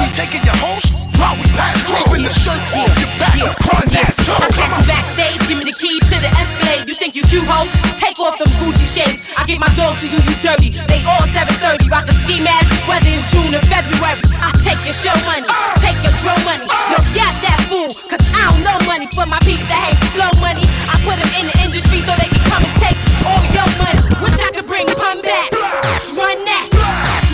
We taking your whole shit while we pass through. In the shirt off your back, run that too. I catch you backstage, give me the keys to the Escalade. You think you cute, ho? Take off them Gucci shades. I get my dog to you, you dirty. They all 730, rockin' ski mask, whether it's June or February. I take your show money, take your drill money. Yo, yap that fool, cause I don't know money for my people that hate slow money. I put them in the industry so they can come and take all your money. Wish I could bring pun back. Run that,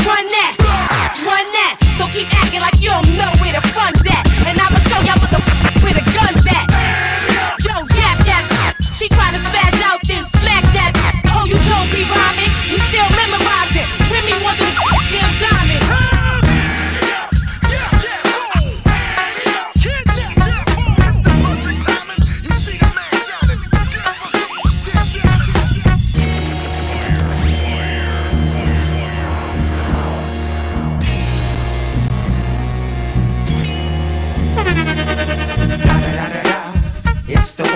run that, run that. So keep acting like you don't know where the fun's at. And I'ma show y'all what the where the gun's at. Yo, yap that. She try to spaz out, then smack that. Oh, you don't be rhyming, you still memorize it. Remy wants to damn diamonds.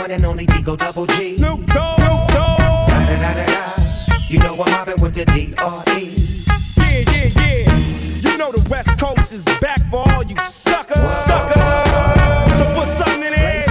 And only Digo Double G. Snoop Dogg. Da da da da da. You know I'm hopping with the D.R.E. Yeah, yeah, yeah. You know the West Coast is back for all you suckers. Whoa. Suckers. So put something in there.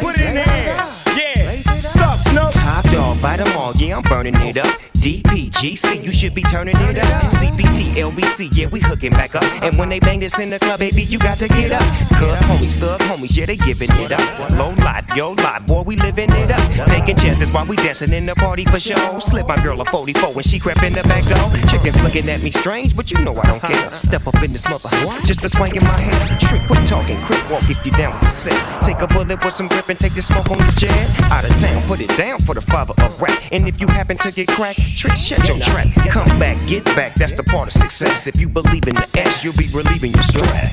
Put it in there. Yeah. Suck, no. Top dog, bite them all. Yeah, I'm burning it up. DPGC, you should be turning it up. CBT, LBC, yeah, we hooking back up. And when they bang this in the club, baby, you got to get up. Cuz homies, thug homies, yeah, they giving it up. Low life, yo life, boy, we living it up. Taking chances while we dancing in the party for show. Slip my girl a 44 when she crept in the back door. Chickens looking at me strange, but you know I don't care. Step up in this mother, just a swing in my head. Trick, quit talking, quick walk if you down with the set. Take a bullet with some grip and take the smoke on the jet. Out of town, put it down for the father of rap. And if you happen to get cracked, trick, shut your trap. Come back, get back. That's the part of success. If you believe in the S, you'll be relieving your stress.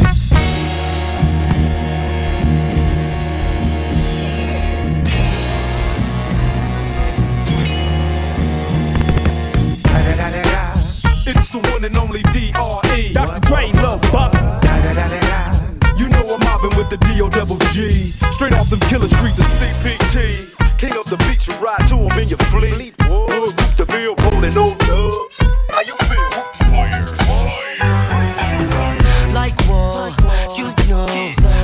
It's the one and only D.R.E. Dr. Dre, Lil Buck. You know I'm mobbing with the D.O.G.G. Straight off them killer streets of CPT. King of the beach, you ride to him in your fleet. Whoa, the field rolling on dubs. How you feel? Fire, fire, fire. Like war, you know.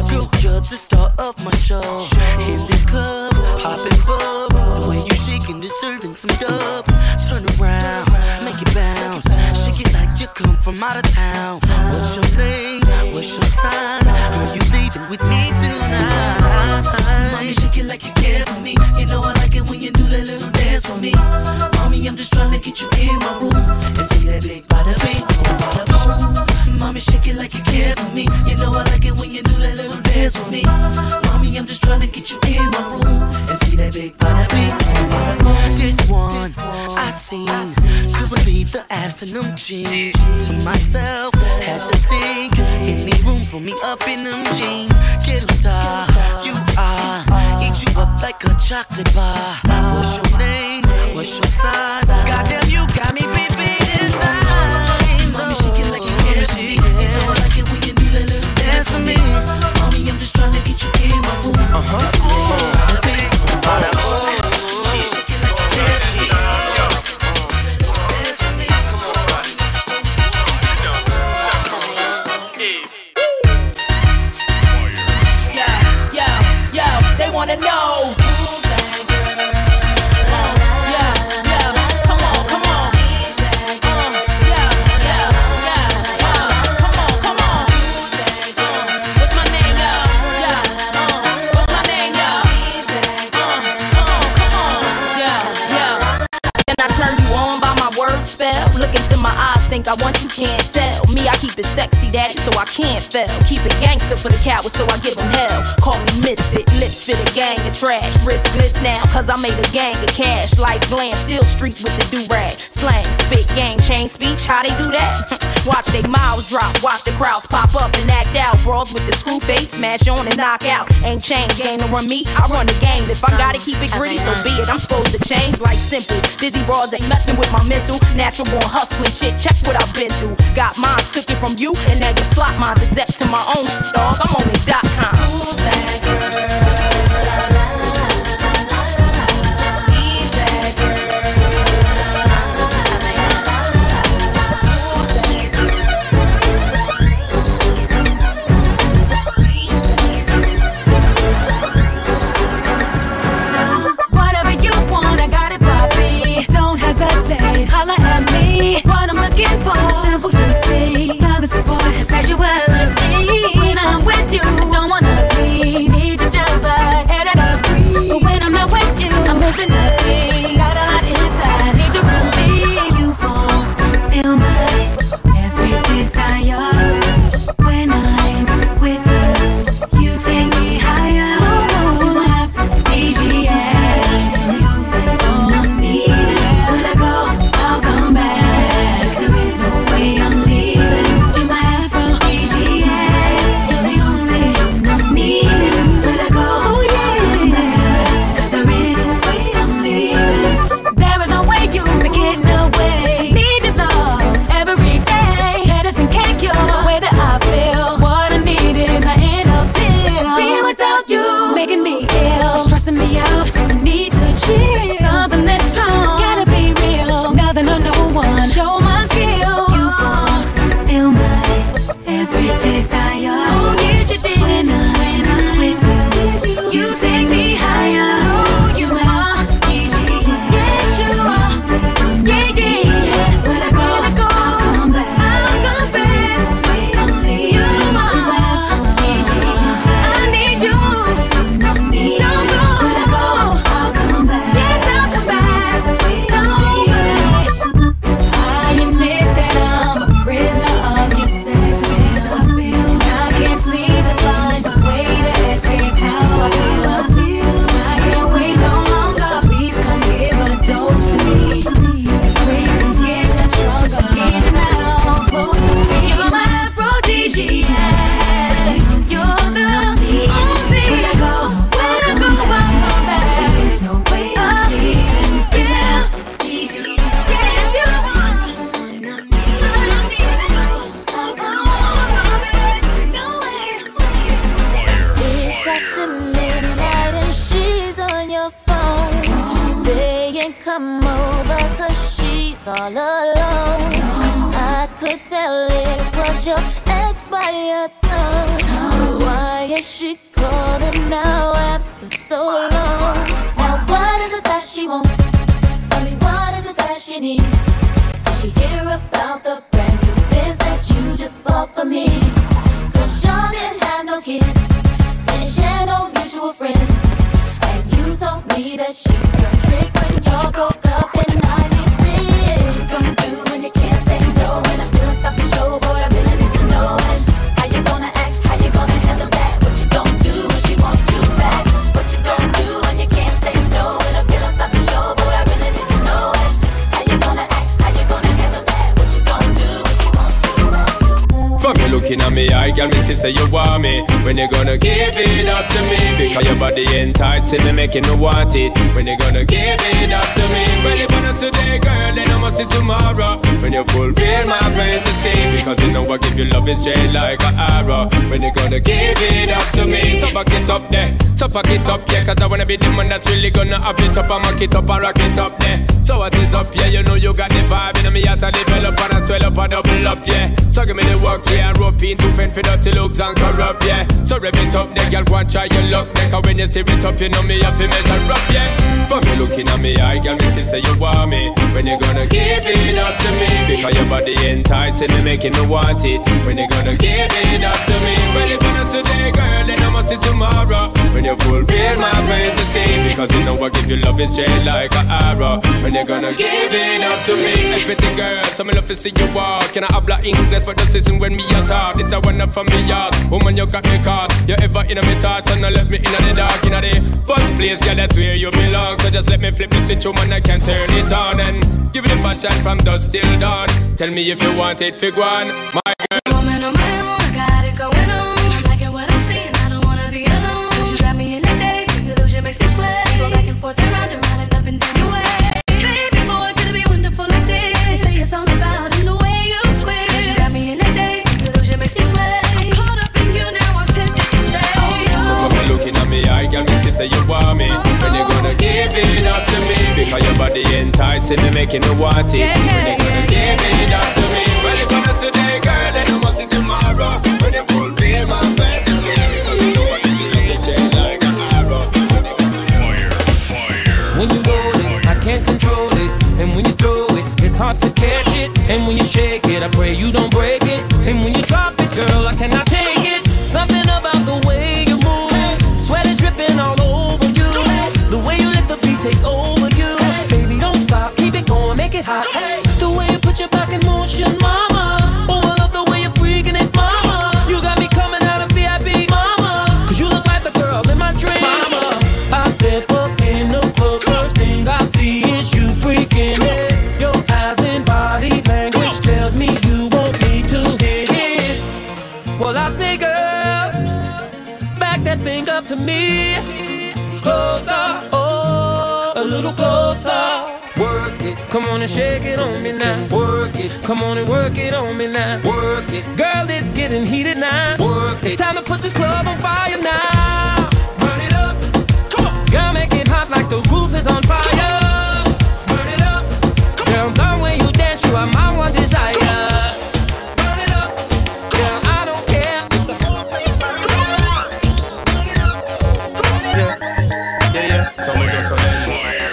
Girl, you're the star of my show. In this club, poppin' bub. The way you shaking, deserving some dubs. Turn around, make it bounce. Shake it like you come from out of town. What's your name? What's your sign? Girl, you leaving with me tonight. Mommy, shake it like you care for me. You know I like it when you do that little dance for me. Mommy, I'm just trying to get you in my room and see that big body beat. Mommy, shake it like you care for me. You know I like it when you do that little dance for me. Mommy, I'm just trying to get you in my room and see that big body beat. This one I seen, could believe the ass in them jeans. To myself, had to think, any room for me up in them jeans. Get a star, you are. Eat you up like a chocolate bar. What's your name? What's your size? Goddamn, you got me beeping in line. Mommy, shake it like you care for me. You know I like it when you do that little dance for me. Mommy, I'm just trying to get you in my room. Wanna know? Who's that girl? Yeah, yeah. Come on, come on. think I want, you can't tell. Me, I keep it sexy, daddy, so I can't fail. Keep it gangster for the cowards, so I give them hell. Call me misfit, lips fit a gang of trash. Wrist glitz now, cause I made a gang of cash. Like glam, still street with the do-rag. Slang, spit, gang, chain speech, how they do that? Watch they miles drop, watch the crowds pop up and act out. Brawls with the screw face, smash on and knock out. Ain't chain gang to run me, I run the game. If I gotta keep it gritty, so be it. I'm supposed to change like simple. Busy bras ain't messing with my mental. Natural born hustling shit, check what I've been through. Got mine, took it from you, and now you slot mine. Except to my own dog, I'm on it.com. Ooh, bad girl, la, la. Holla at me, what I'm looking for. It's simple, you see. Love is support, sexuality. When I'm with you, I don't wanna be. Need you just like air that I breathe. But when I'm not with you, I'm missing nothing. Got a lot inside, need to release. You fulfill my every desire. When I'm with you, you take me higher. You have DGA. Say you want me, when you gonna give it up to me? Because your body enticing me, making me want it. When you gonna give it up to me? When you want it today, girl, then I must see tomorrow. When you fulfill my fantasy, because you know I give you love and shade like an arrow. When you gonna give it up to me? So back it up there, so fuck it up, yeah. Cause I wanna be the man that's really gonna have it up. I mock it up, I rock it up there. So what is up, yeah, you know you got the vibe. And me, I to develop and I swell up, I double up, yeah. So give me the work, yeah, rope Fiend too fend for dirty looks and corrupt, yeah. So rev it up, the girl, go and try your luck. Then cause when you stir it up, you know me, I feel measure up, yeah. Fuck you looking at me, I girl, me say you want me. When you gonna give it up to me? Because your body enticing me, making me want it. When you gonna give it up to me? When you gonna today, girl, then I must see tomorrow. When you fulfill my fantasy, because you know I give you love and shade like an arrow. When you gonna give it up to me? Hey, pretty girl, so me love to see you walk. Can I habla English for the season when me a talk? This a one up from me yard. Woman, you got me caught. You ever in me thoughts and I left me in the dark. In the first place, girl, that's where you belong. So just let me flip the switch, woman, I can turn it on and give it a passion from dusk till dawn. Tell me if you want it, fig one. My because your body enticing me, making me want it. When you gonna give it up to me? When you gonna today, girl, then I want it tomorrow. When you fulfill my fantasy, because you know what it like an arrow. Fire. When you roll it, I can't control it. And when you throw it, it's hard to catch it. And when you shake it, I pray you don't break it. And when you drop it, girl, I cannot take it. Something about the way you move, sweat is dripping all over you. The way you let the beat take over. Hey. The way you put your back in motion, mama. Oh, I love the way you're freaking it, mama. You got me coming out of VIP, mama. Cause you look like the girl in my dreams, mama. I step up in the club, first thing I see is you freaking it. Your eyes and body language tells me you want me to hit it. Well, I say, girl, back that thing up to me. Closer, oh, a little closer. Work it, come on and shake it on me now. Work it, come on and work it on me now. Work it, girl, it's getting heated now. Work it, it's time to put this club on fire now. Burn it up, come on, girl, make it hot like the roof is on fire. Come on. Burn it up, come on, girl, the way you dance, you are my one desire. Burn it up, girl, I don't care. Burn it up, yeah, yeah, yeah. Somewhere.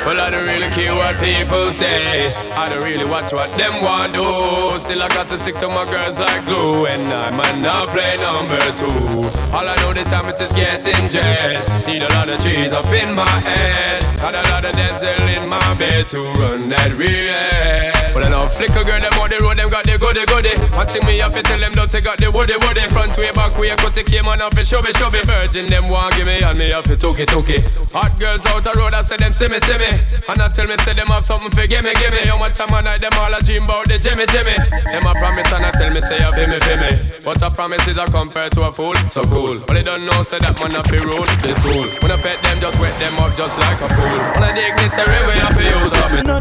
Well, I don't really care what people say. I don't really watch what them want do. Still, I got to stick to my girls like glue. And I might not play number two. All I know the time is just getting jet. Need a lot of trees up in my head. Got a lot of dental in my bed to run that real. But I know flicker girl, them on the road, them got the goody. One thing me have to tell them, don't take out the woody. Front way, back way, cut the came on up and show me. Virgin, them want give me and me have to took it. Hot girls out the road, I say them see me. And I tell me, say them have something for gimme. How much time I night, them all a dream about the Jimmy. Them a promise and I tell me, say a me. But a promise is a compare to a fool, so cool. But they don't know, say that man up be rude, this cool. When I pet them, just wet them up just like a pool. When I dignitary, we have to use up it. No,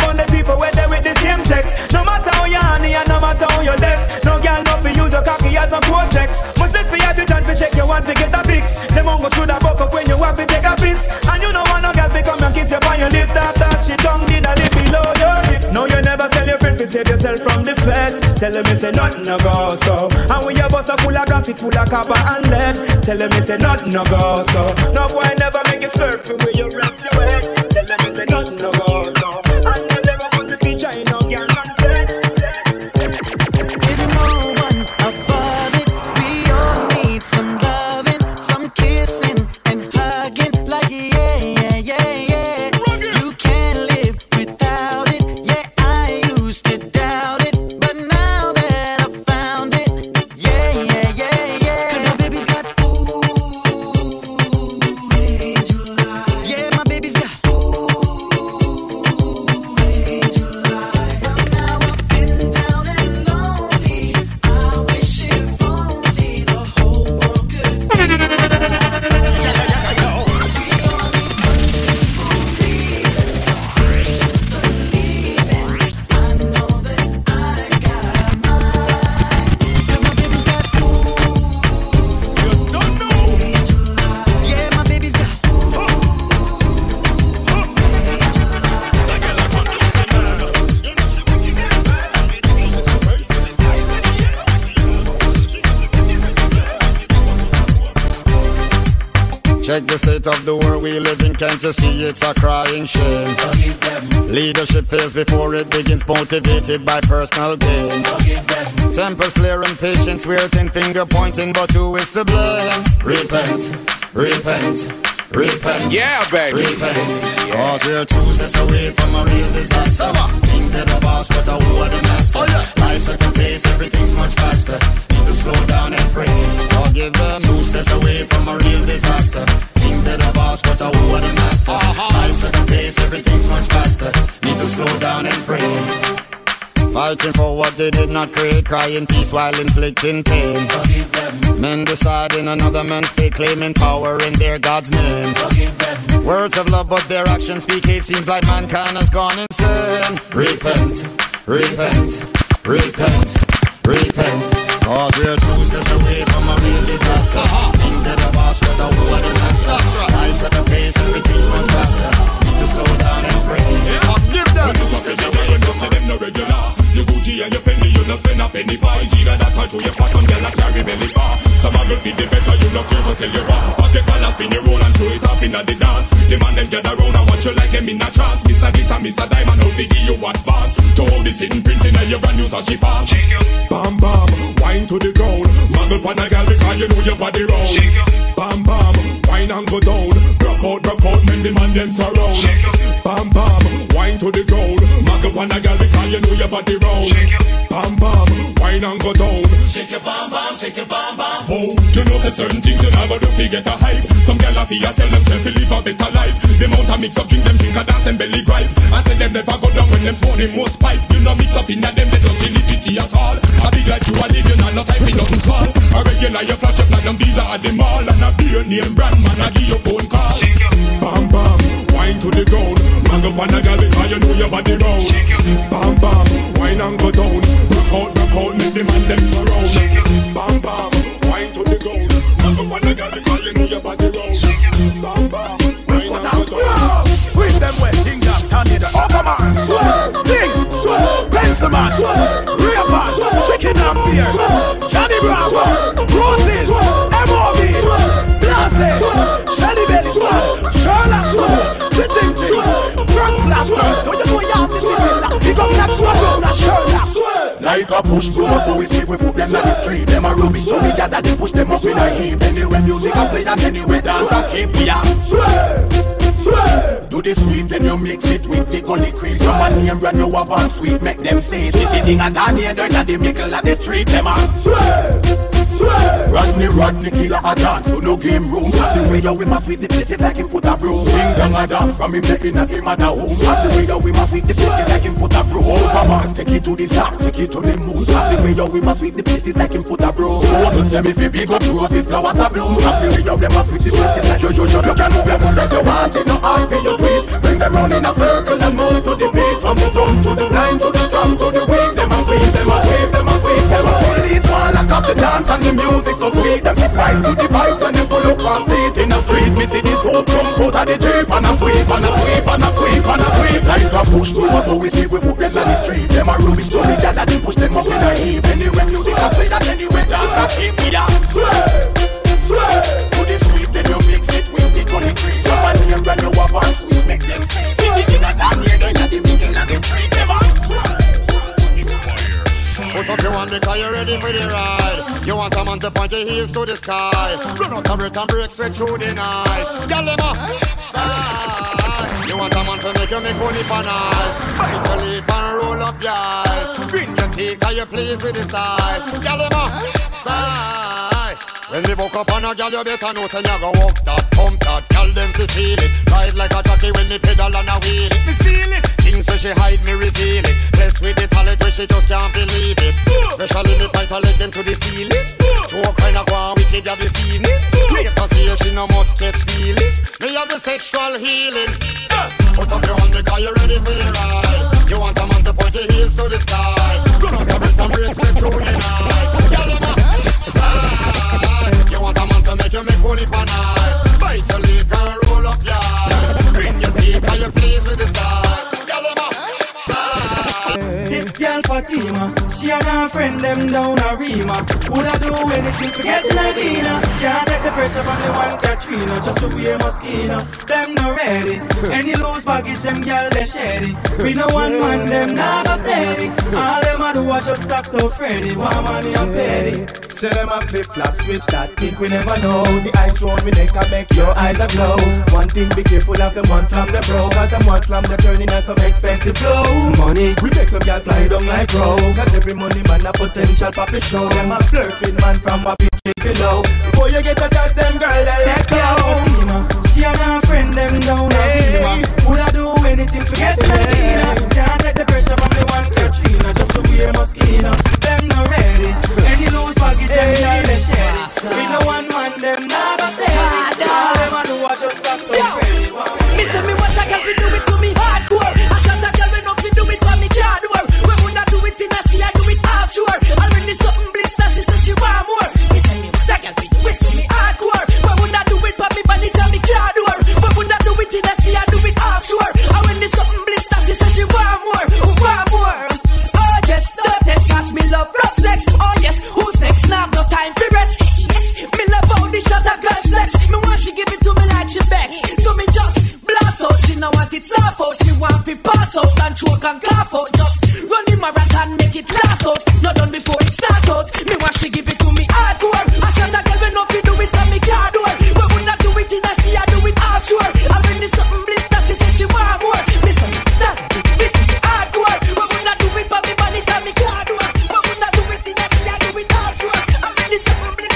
on the people where they with the same sex. No matter how you honey and no matter how you less. No girl not for use your cocky as a cortex. Much less for you to try to check you want to get a fix. Them won't go through the buck up when you have to take a piss. And you don't want no girl because come and kiss you on your lips after she tongue did a lip below your lips. No, you never tell your friend to save yourself from the feds. Tell them it's a nothing no go so. And when your boss are full of grams, it's full of copper and lead. Tell them it's a nothing no go so. No boy never make it slurp when you wrap your head. Tell them it's a nothing no go so. And they never want to be trying to get on dead. There's no one above it. We all need some loving, some kissing and hugging like yeah. Check the state of the world we live in, can't you see it's a crying shame? Leadership fails before it begins, motivated by personal gains. Tempers flare and patience, we're thin finger pointing, but who is to blame? Repent, repent, repent. Yeah, baby. Repent, cause we're 2 steps away from a real disaster. Think that the boss, but I were the master. Life's at a pace, everything's much faster. Need to slow down and pray. Forgive them. 2 steps away from a real disaster. Think that the boss, but I were the master. Life's at a pace, everything's much faster. Need to slow down and pray. Fighting for what they did not create, crying peace while inflicting pain. Men deciding another man's fate, claiming power in their God's name. Words of love, but their actions speak hate. Seems like mankind has gone insane. Repent, repent, repent, repent. Cause we're 2 steps away from a real disaster. Think that the boss, but I were the master. Life's at a pace, everything's much faster. Need to slow down and pray. Give them 2 steps away from a real disaster. Your Gucci and your penny, you don't spend a penny pies. Either that or throw your pot on girl and carry belly bar. Some man will feed the better, you look close until you rock. Pack your collar, spin your roll and show it off in the dance. The man them get around and watch you like them in a trance. Miss a glitter, miss a diamond, I'll give you advance. To all the sitting printing and your brand new sashi pass. Bam bam, wine to the ground. Muggle pan a girl because you know your body round. Bam bam, wine and go down. Rock out, men the man them surround. Bam bam, wine to the ground. Muggle pan a girl because you know your body round. Shake your bam bam, wine and go down. Shake your bam bam, shake your bam bam. Oh, you know the certain things you never do fi get a hype. Some gyal a fi a sell themself fi live a better life. Them out a mix up drink, them drink a dance and belly gripe. I say them never go down when them smoke the most pipe. You know mix up in a them, they don't feel pity at all. A big like you a live, you not no time fi nothing small. A regular you flash up like them Visa at the mall. And a beer name brand man a give your phone call. Shake your bam bam, wine to the ground. Man go pan a gyal because you know your body round. Shake your bam bam, wine and go down. Rock out, make the man them surround. Bam bam, wine to the ground. Man go pan a girl because you know your body round. Bam bam, wine and go down. Swing them way, king up, turn it up. Upperman, swallow, king, swallow, Benzema, swallow, Riafa, chicken and beer, Johnny Brown, Roses, M.O.V., Blasey, Shelly Bell, Charla, Chiching, Frank Clapper, don't you know you have to like a push promoter, we keep we put them on the tree. Them a rubbish, so we gather they push them up in a heap. Anyway music a play and anyway dance a keep. We are sway, sway. Do the sweet, then you mix it with the only cream. From a name brand new a bomb sweet, make them say it. This thing a down here, down at the middle of the tree. Them a sway. Rodney, killer a dance, so no game room. Sway. The way you we must sweep the place like him foot a broom. Swing down a dance from him making a game at the home. Sway. The way you we must sweep the place like him foot a broom. Come on, take it to the start, take it to the moon. The way you we must sweep the place like him foot a broom. What them if you big up roses, flowers a bloom. The way you we must sweep the place like you can move your foot like you want it, no hard for your beat. Bring them round in a circle and move to the beat. From the drum to the blind to the drum to the wave. Them a sweep, them a wave, them a sweep, them a wave. It's one lock up the dance and the music so sweet. Them surprise to the vibe when they pull up and see it in the street. Me see this whole jump out of the jeep and a sweep and a sweep and a sweep and a sweep. Like a push through us so we see we put them on the street. Them a rubbish so we gather they push them up in a heap. Anyway music I play that anyway dance I keep me down. Sway, sway. To the sweet then you mix it with the conic tree. Come on here and you have one sweet make them see. If you did a time here then at the middle of the tree. Never sway. Put up your hand because you're ready for the ride. You want a man to point your heels to the sky. Run out and break straight through the night. Girl, them up, side. You want a man to make you make money for nice. Bite your lip and roll up your eyes. Bring your teeth cause you're pleased with the size. Girl, them up, side. When we book up on a girl, you better know say you go walk that, pump that. Girl, them to feel it. Ride like a jockey when me pedal and I wheel it. Me seal it. Things so she hide me reveal it. Blessed with the talent when she just can't believe it. Especially me pint to let them to the ceiling. Show a kind of one wicked ya this evening. Wait to see if she no must catch feelings. Me have the sexual healing. Put up your hand because you're ready for the ride. You want a man to point your heels to the sky. Gonna grab it and break straight through the night. Girl, I'm a side. You want a man to make you make money for nice. Bite your lip and roll up your eyes. Bring your teeth and you're pleased with the size. This girl Fatima, she and her friend them down down a Rima. Would I do anything for getting a Dina? Can't take the pressure from the one Katrina. Just to wear Moschino, them no ready. Any loose baggage, them girl they shady. We no one man, them not go steady. All them a do watch us stack so Freddy. One money and petty. Say them a flip-flop, switch that thing, we never know. The ice round me neck and make your eyes a glow. One thing, be careful of them one slam the bro. Cause them one slam the turning as some expensive blow. Money, we take some girl fly down like row. Cause every money man a potential pop a show. Them a flirting man from a big kick below. Before you get attached, them girl, let's go. She and her friend, them down hey. A Rima. Would I do anything for getting a Dina? Can't take the pressure from the one Katrina. Just to wear Moschino, them no ready. Any loose baggage, them girl, they share it. We no one man, them never say it. All them a do are just stop so pretty. Me say me what I can do it to me hardcore. I shot a girl when I do it on me yard door. When would I do it in a sea, I do it offshore. Already something bliss that she said she want more. Me say me what I can do it to me hardcore. When would I do it for me body on me yard door. When would I do it in a sea, I do it offshore. Already something bliss that she said she want more. Want more. Oh yes, the test cause me love rough sex. Oh yes, who's next? Now no time for rest. Me love how the shot a girl's legs. Me want she give it to me like she begs. So me just blast out. She now want it soft out. She want to pass out and choke and cough out. Just run the marathon, make it last out. Not done before it starts out. Me want she give it to me hardcore. I shot a girl when no fit do it on me car door. We would not do it in a sea, I do it offshore. I'll bring this something bliss that she said she want more. Listen, that this is hardcore. We would not do it for me money on me car door. We would not do it in a sea, I do it offshore. I'll bring this something bliss.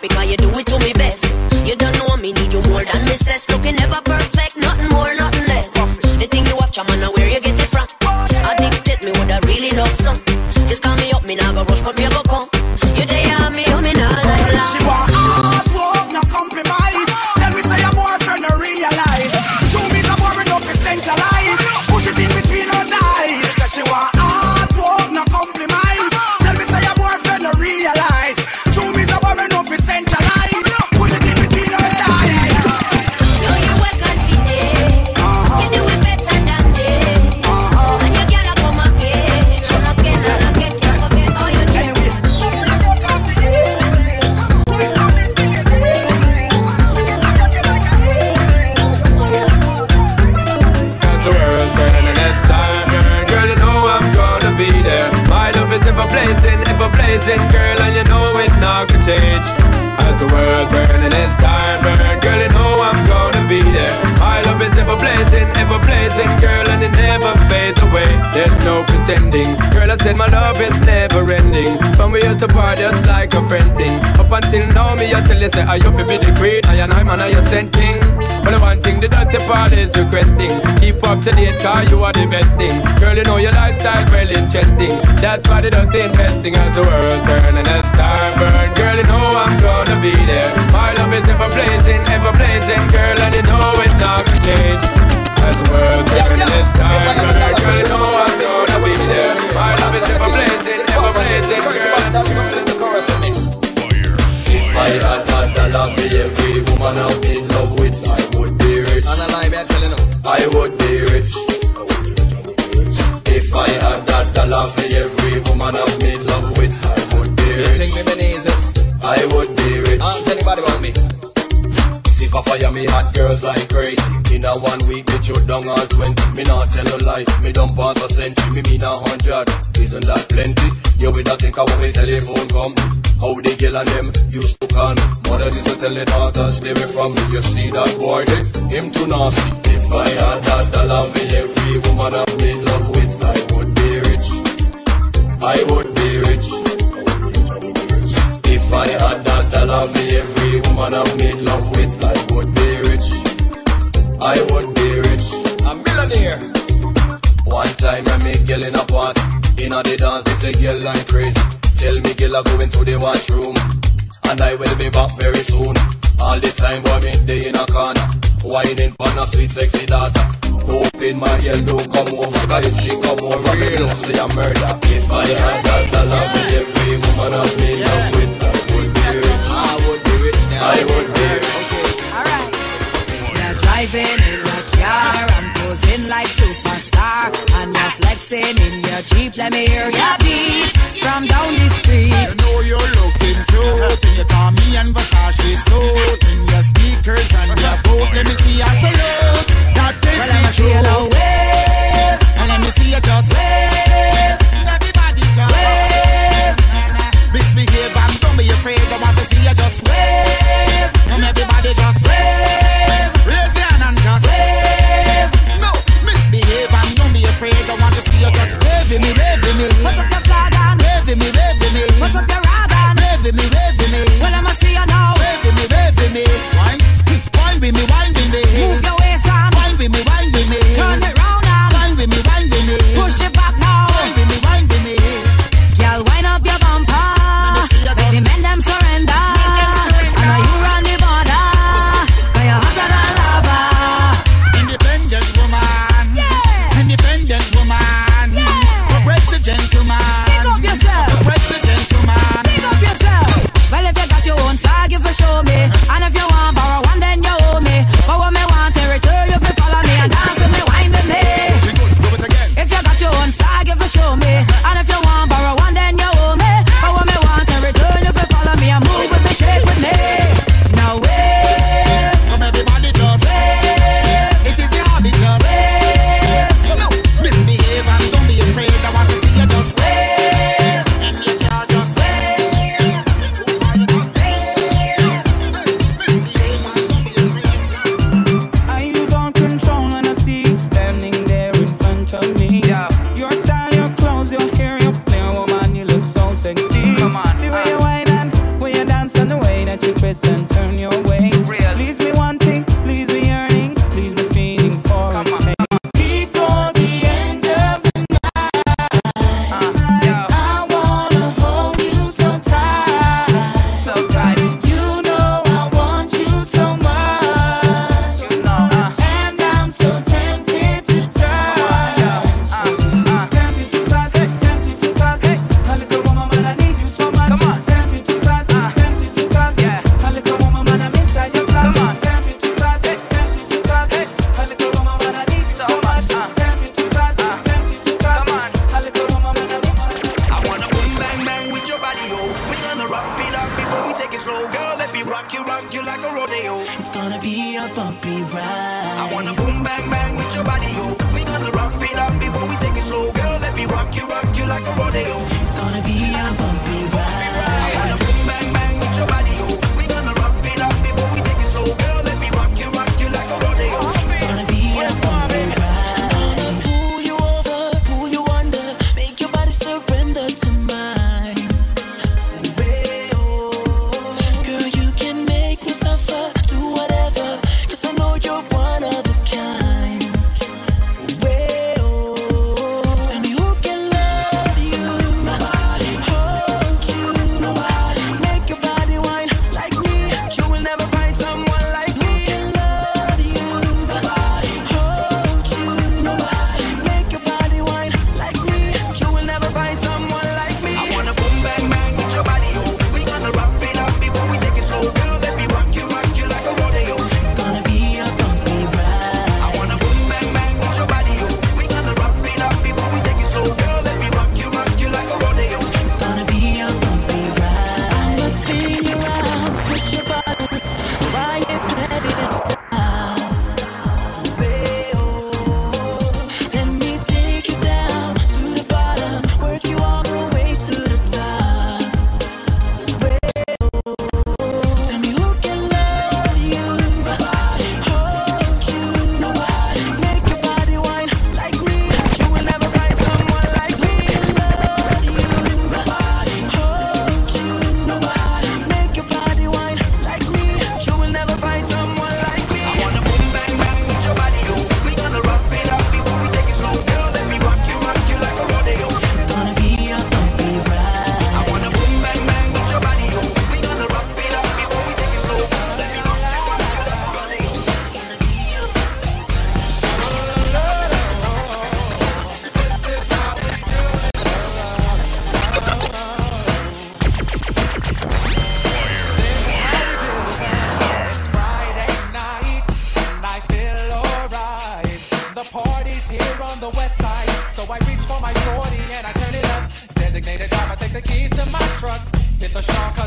Because you do it to me best. As the world's burning, it's time burn. Girl, you know I'm gonna be there. My love is ever blazing, girl, and it never fades away. There's no pretending, girl, I said my love is never ending. From we used to part just like a friend thing. Up until now, me I tell you, say, I you fi be the queen, I and I'm and I you sent king. But the one thing the dirty part is requesting. Keep up to date, cause you are the best thing. Girl, you know your lifestyle well interesting. That's why they don't think investing. As the world turn and as time burn, girl, you know I'm gonna be there. My love is ever blazing, girl, and you know it's not gonna change. As the world turn and as time burn, girl, you know I'm gonna be there. My love is ever blazing, girl. If I had had the love for every woman I'm in love with, I would be rich. I would be rich. If I had that dollar for every woman I'm in love with, I would be rich. I would be rich. Ask anybody about me. See for fire me hot girls like crazy. In a 1 week they shoot down all 20. Me not tell no lie, me don't pass a century. Me mean 100, isn't that plenty? You will not think I want my telephone come. How the girl and them used to call me. Mothers used to tell the daughters they were from me. You see that boy, him too nasty. If I had that dollar for every woman I'm in love with, I would be rich. I would be rich. If I had that dollar for every woman I'm in love with, I would be rich. I would be rich. A millionaire. One time I make girl in a party. Inna the dance, this a girl like crazy. Tell me girl I go into the washroom, and I will be back very soon. All the time boy me dey in a corner, whining pon a sweet sexy daughter. Hoping my girl don't come over, cause if she come over, me don't say a murder. If I had that dollar for every woman I'm in love with, I would be rich. I would be rich. I would be rich. Alright. You're driving in a car, I'm posing like superstar, and you're flexing in your Jeep. Let me hear your beat from down the street. You know you're looking cute in your Tommy and Versace suit, in your sneakers and your boat. Let me see you salute. That takes well, me true. Well, I'ma see you wave, and let me see you just wave. Not the body just wave. Misbehave and don't be afraid. I want to see you just wave. And everybody just wave. Raise your hand and just wave. No, misbehave and don't be afraid. I want to see you just wave me, wave me. Put up your flag and wave me, put up your rag and wave me, well I'ma see you now, wave me, wine with me, move your waist and wine with me, turn it round and wine with me, push it back now, wine with me, girl wind up your bumper, let the men them surrender, I know you run the border, cause you're hotter than lava, independent woman, progressive gentleman. Show me, and if you want borrow one, then you owe me. But what me want in return, you can follow me and dance with me, wine with me. Do it again. If you got your own flag, if you show me, and if you want borrow one, then you owe me. But what me want in return, you can follow me and move with me, shake with me. Now wave, come everybody just wave. It is your hobby, just wave. No, misbehave and don't be afraid. I want to see you just wave, and you can just wave. And turn your ways. Real. Please be wanting, please be yearning, please be feeling for a taste. Before the end of the night, yeah. I wanna hold you so tight, so tight. You know I want you so much, you know, and I'm so tempted to die. Tempted to die, tempted to die. My little woman, but I need you so much. Come on. It's gonna be a bumpy ride. I wanna boom bang bang with your body, oh. We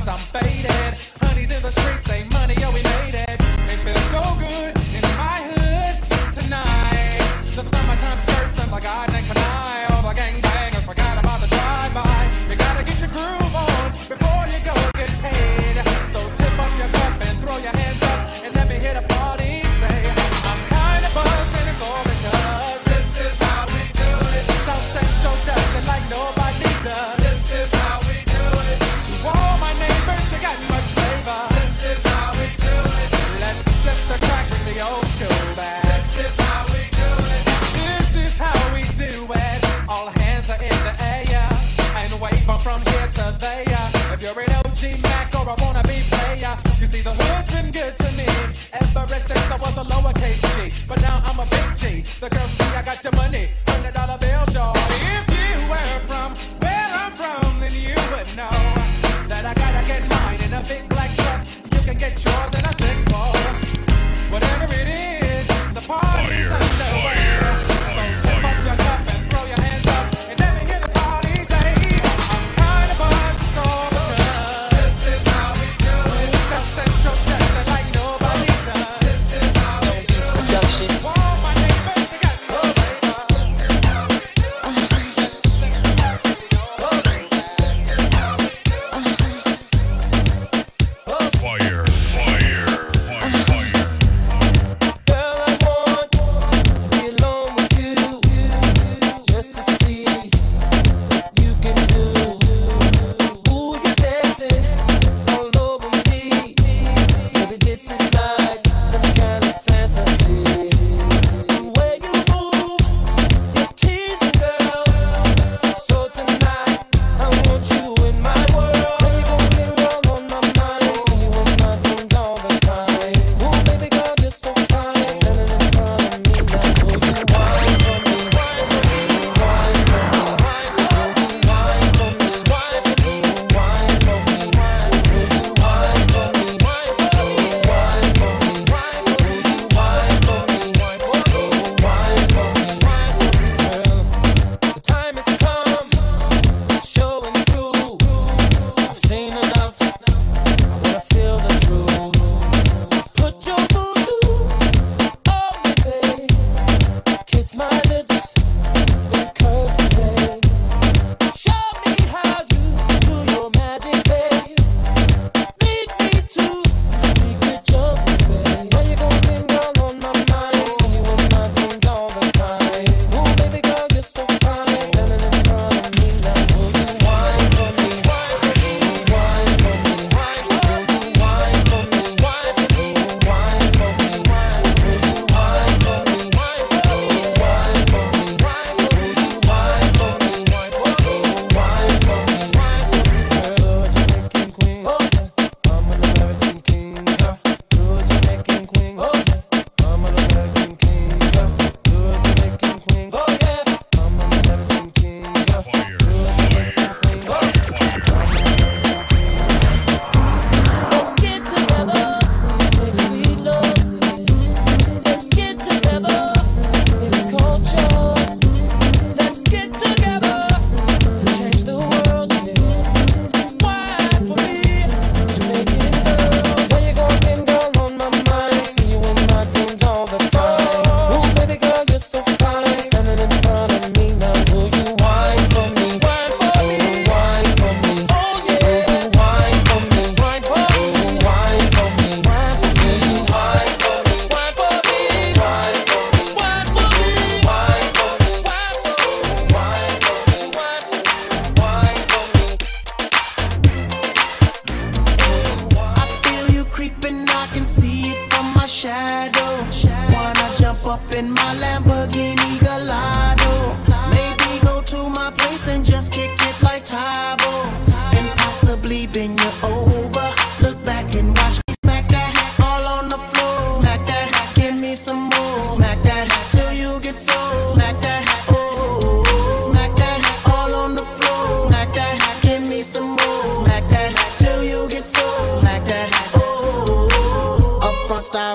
cause I'm faded. Honey's in the streets, say money, oh we made it. It feels so good in my hood tonight. The summertime skirts and the guys ain't can I. All the gangbangers forgot about the drive-by. You gotta get your groove on before you go get paid. So tip up your cup and throw your hands up and let me hit a party. Say I'm kinda buzzed and it's all because this is how we do it. South Central does it like nobody does. Old school back. This is how we do it. This is how we do it. All hands are in the air and wave from here to there. If you're an OG Mac or a wannabe player, you see the hood's been good to me ever since I was a lowercase G. But now I'm a big G. The girls see I got the money, $100 bills, y'all. If you were from where I'm from, then you would know that I gotta get mine in a big black truck. You can get yours in a 6-4. Whatever it is, the party's under. Fire. So tip up your cup and throw your hands up and let me hear the party say, I'm kind of buzzed, it's all because this is how we do it. South Central does it like nobody does. This is how we do it. Production. Oh, my neighbors, you got no flavor. This is how we do it. This is how we do it. This is how we do it. Fire.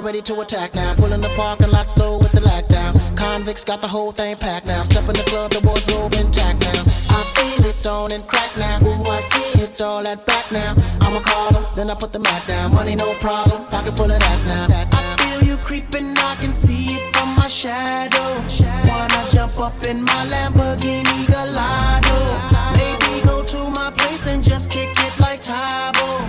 Ready to attack now, pulling the parking lot slow with the lockdown. Convicts got the whole thing packed now. Step in the club, the wardrobe intact now. I feel it, torn and cracked now. Ooh, I see it's all that back now. I'ma call them, then I put the mat down. Money no problem, pocket full of that now. I feel you creeping, I can see it from my shadow. Wanna jump up in my Lamborghini Gallardo? Maybe go to my place and just kick it like Tybo.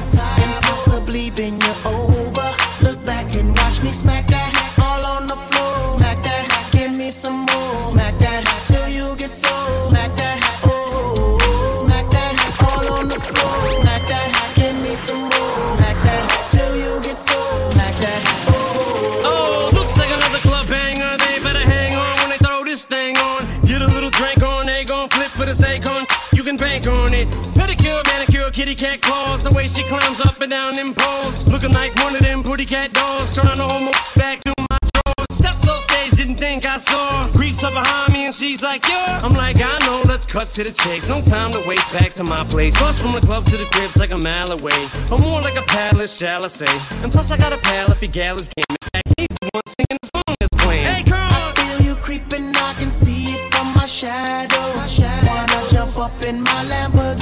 And possibly bend you over. Look back and watch me smack that. All on the floor, smack that. Give me some more, smack that till you get so. Smack that, oh, smack that. All on the floor, smack that. Give me some more, smack that till you get so. Smack that, oh. Oh, looks like another club banger. They better hang on when they throw this thing on. Get a little drink on, they gon' flip for the sake on. You can bank on it. Pedicure, manicure, kitty cat claws. The way she climbs up and down them poles, looking like one of them pretty cat dolls. Trying to hold my back to my drawers. Steps off stage, didn't think I saw. Creeps up behind me and she's like, yeah. I'm like, I know, let's cut to the chase. No time to waste, back to my place. Plus from the club to the crib's like a mile away. Or more like a palace, shall I say. And plus I got a pal if your gal is game. In fact, he's the one singing the song that's playing. Hey, girl! I feel you creeping, I can see it from my shadow. Wanna jump up in my Lamborghini.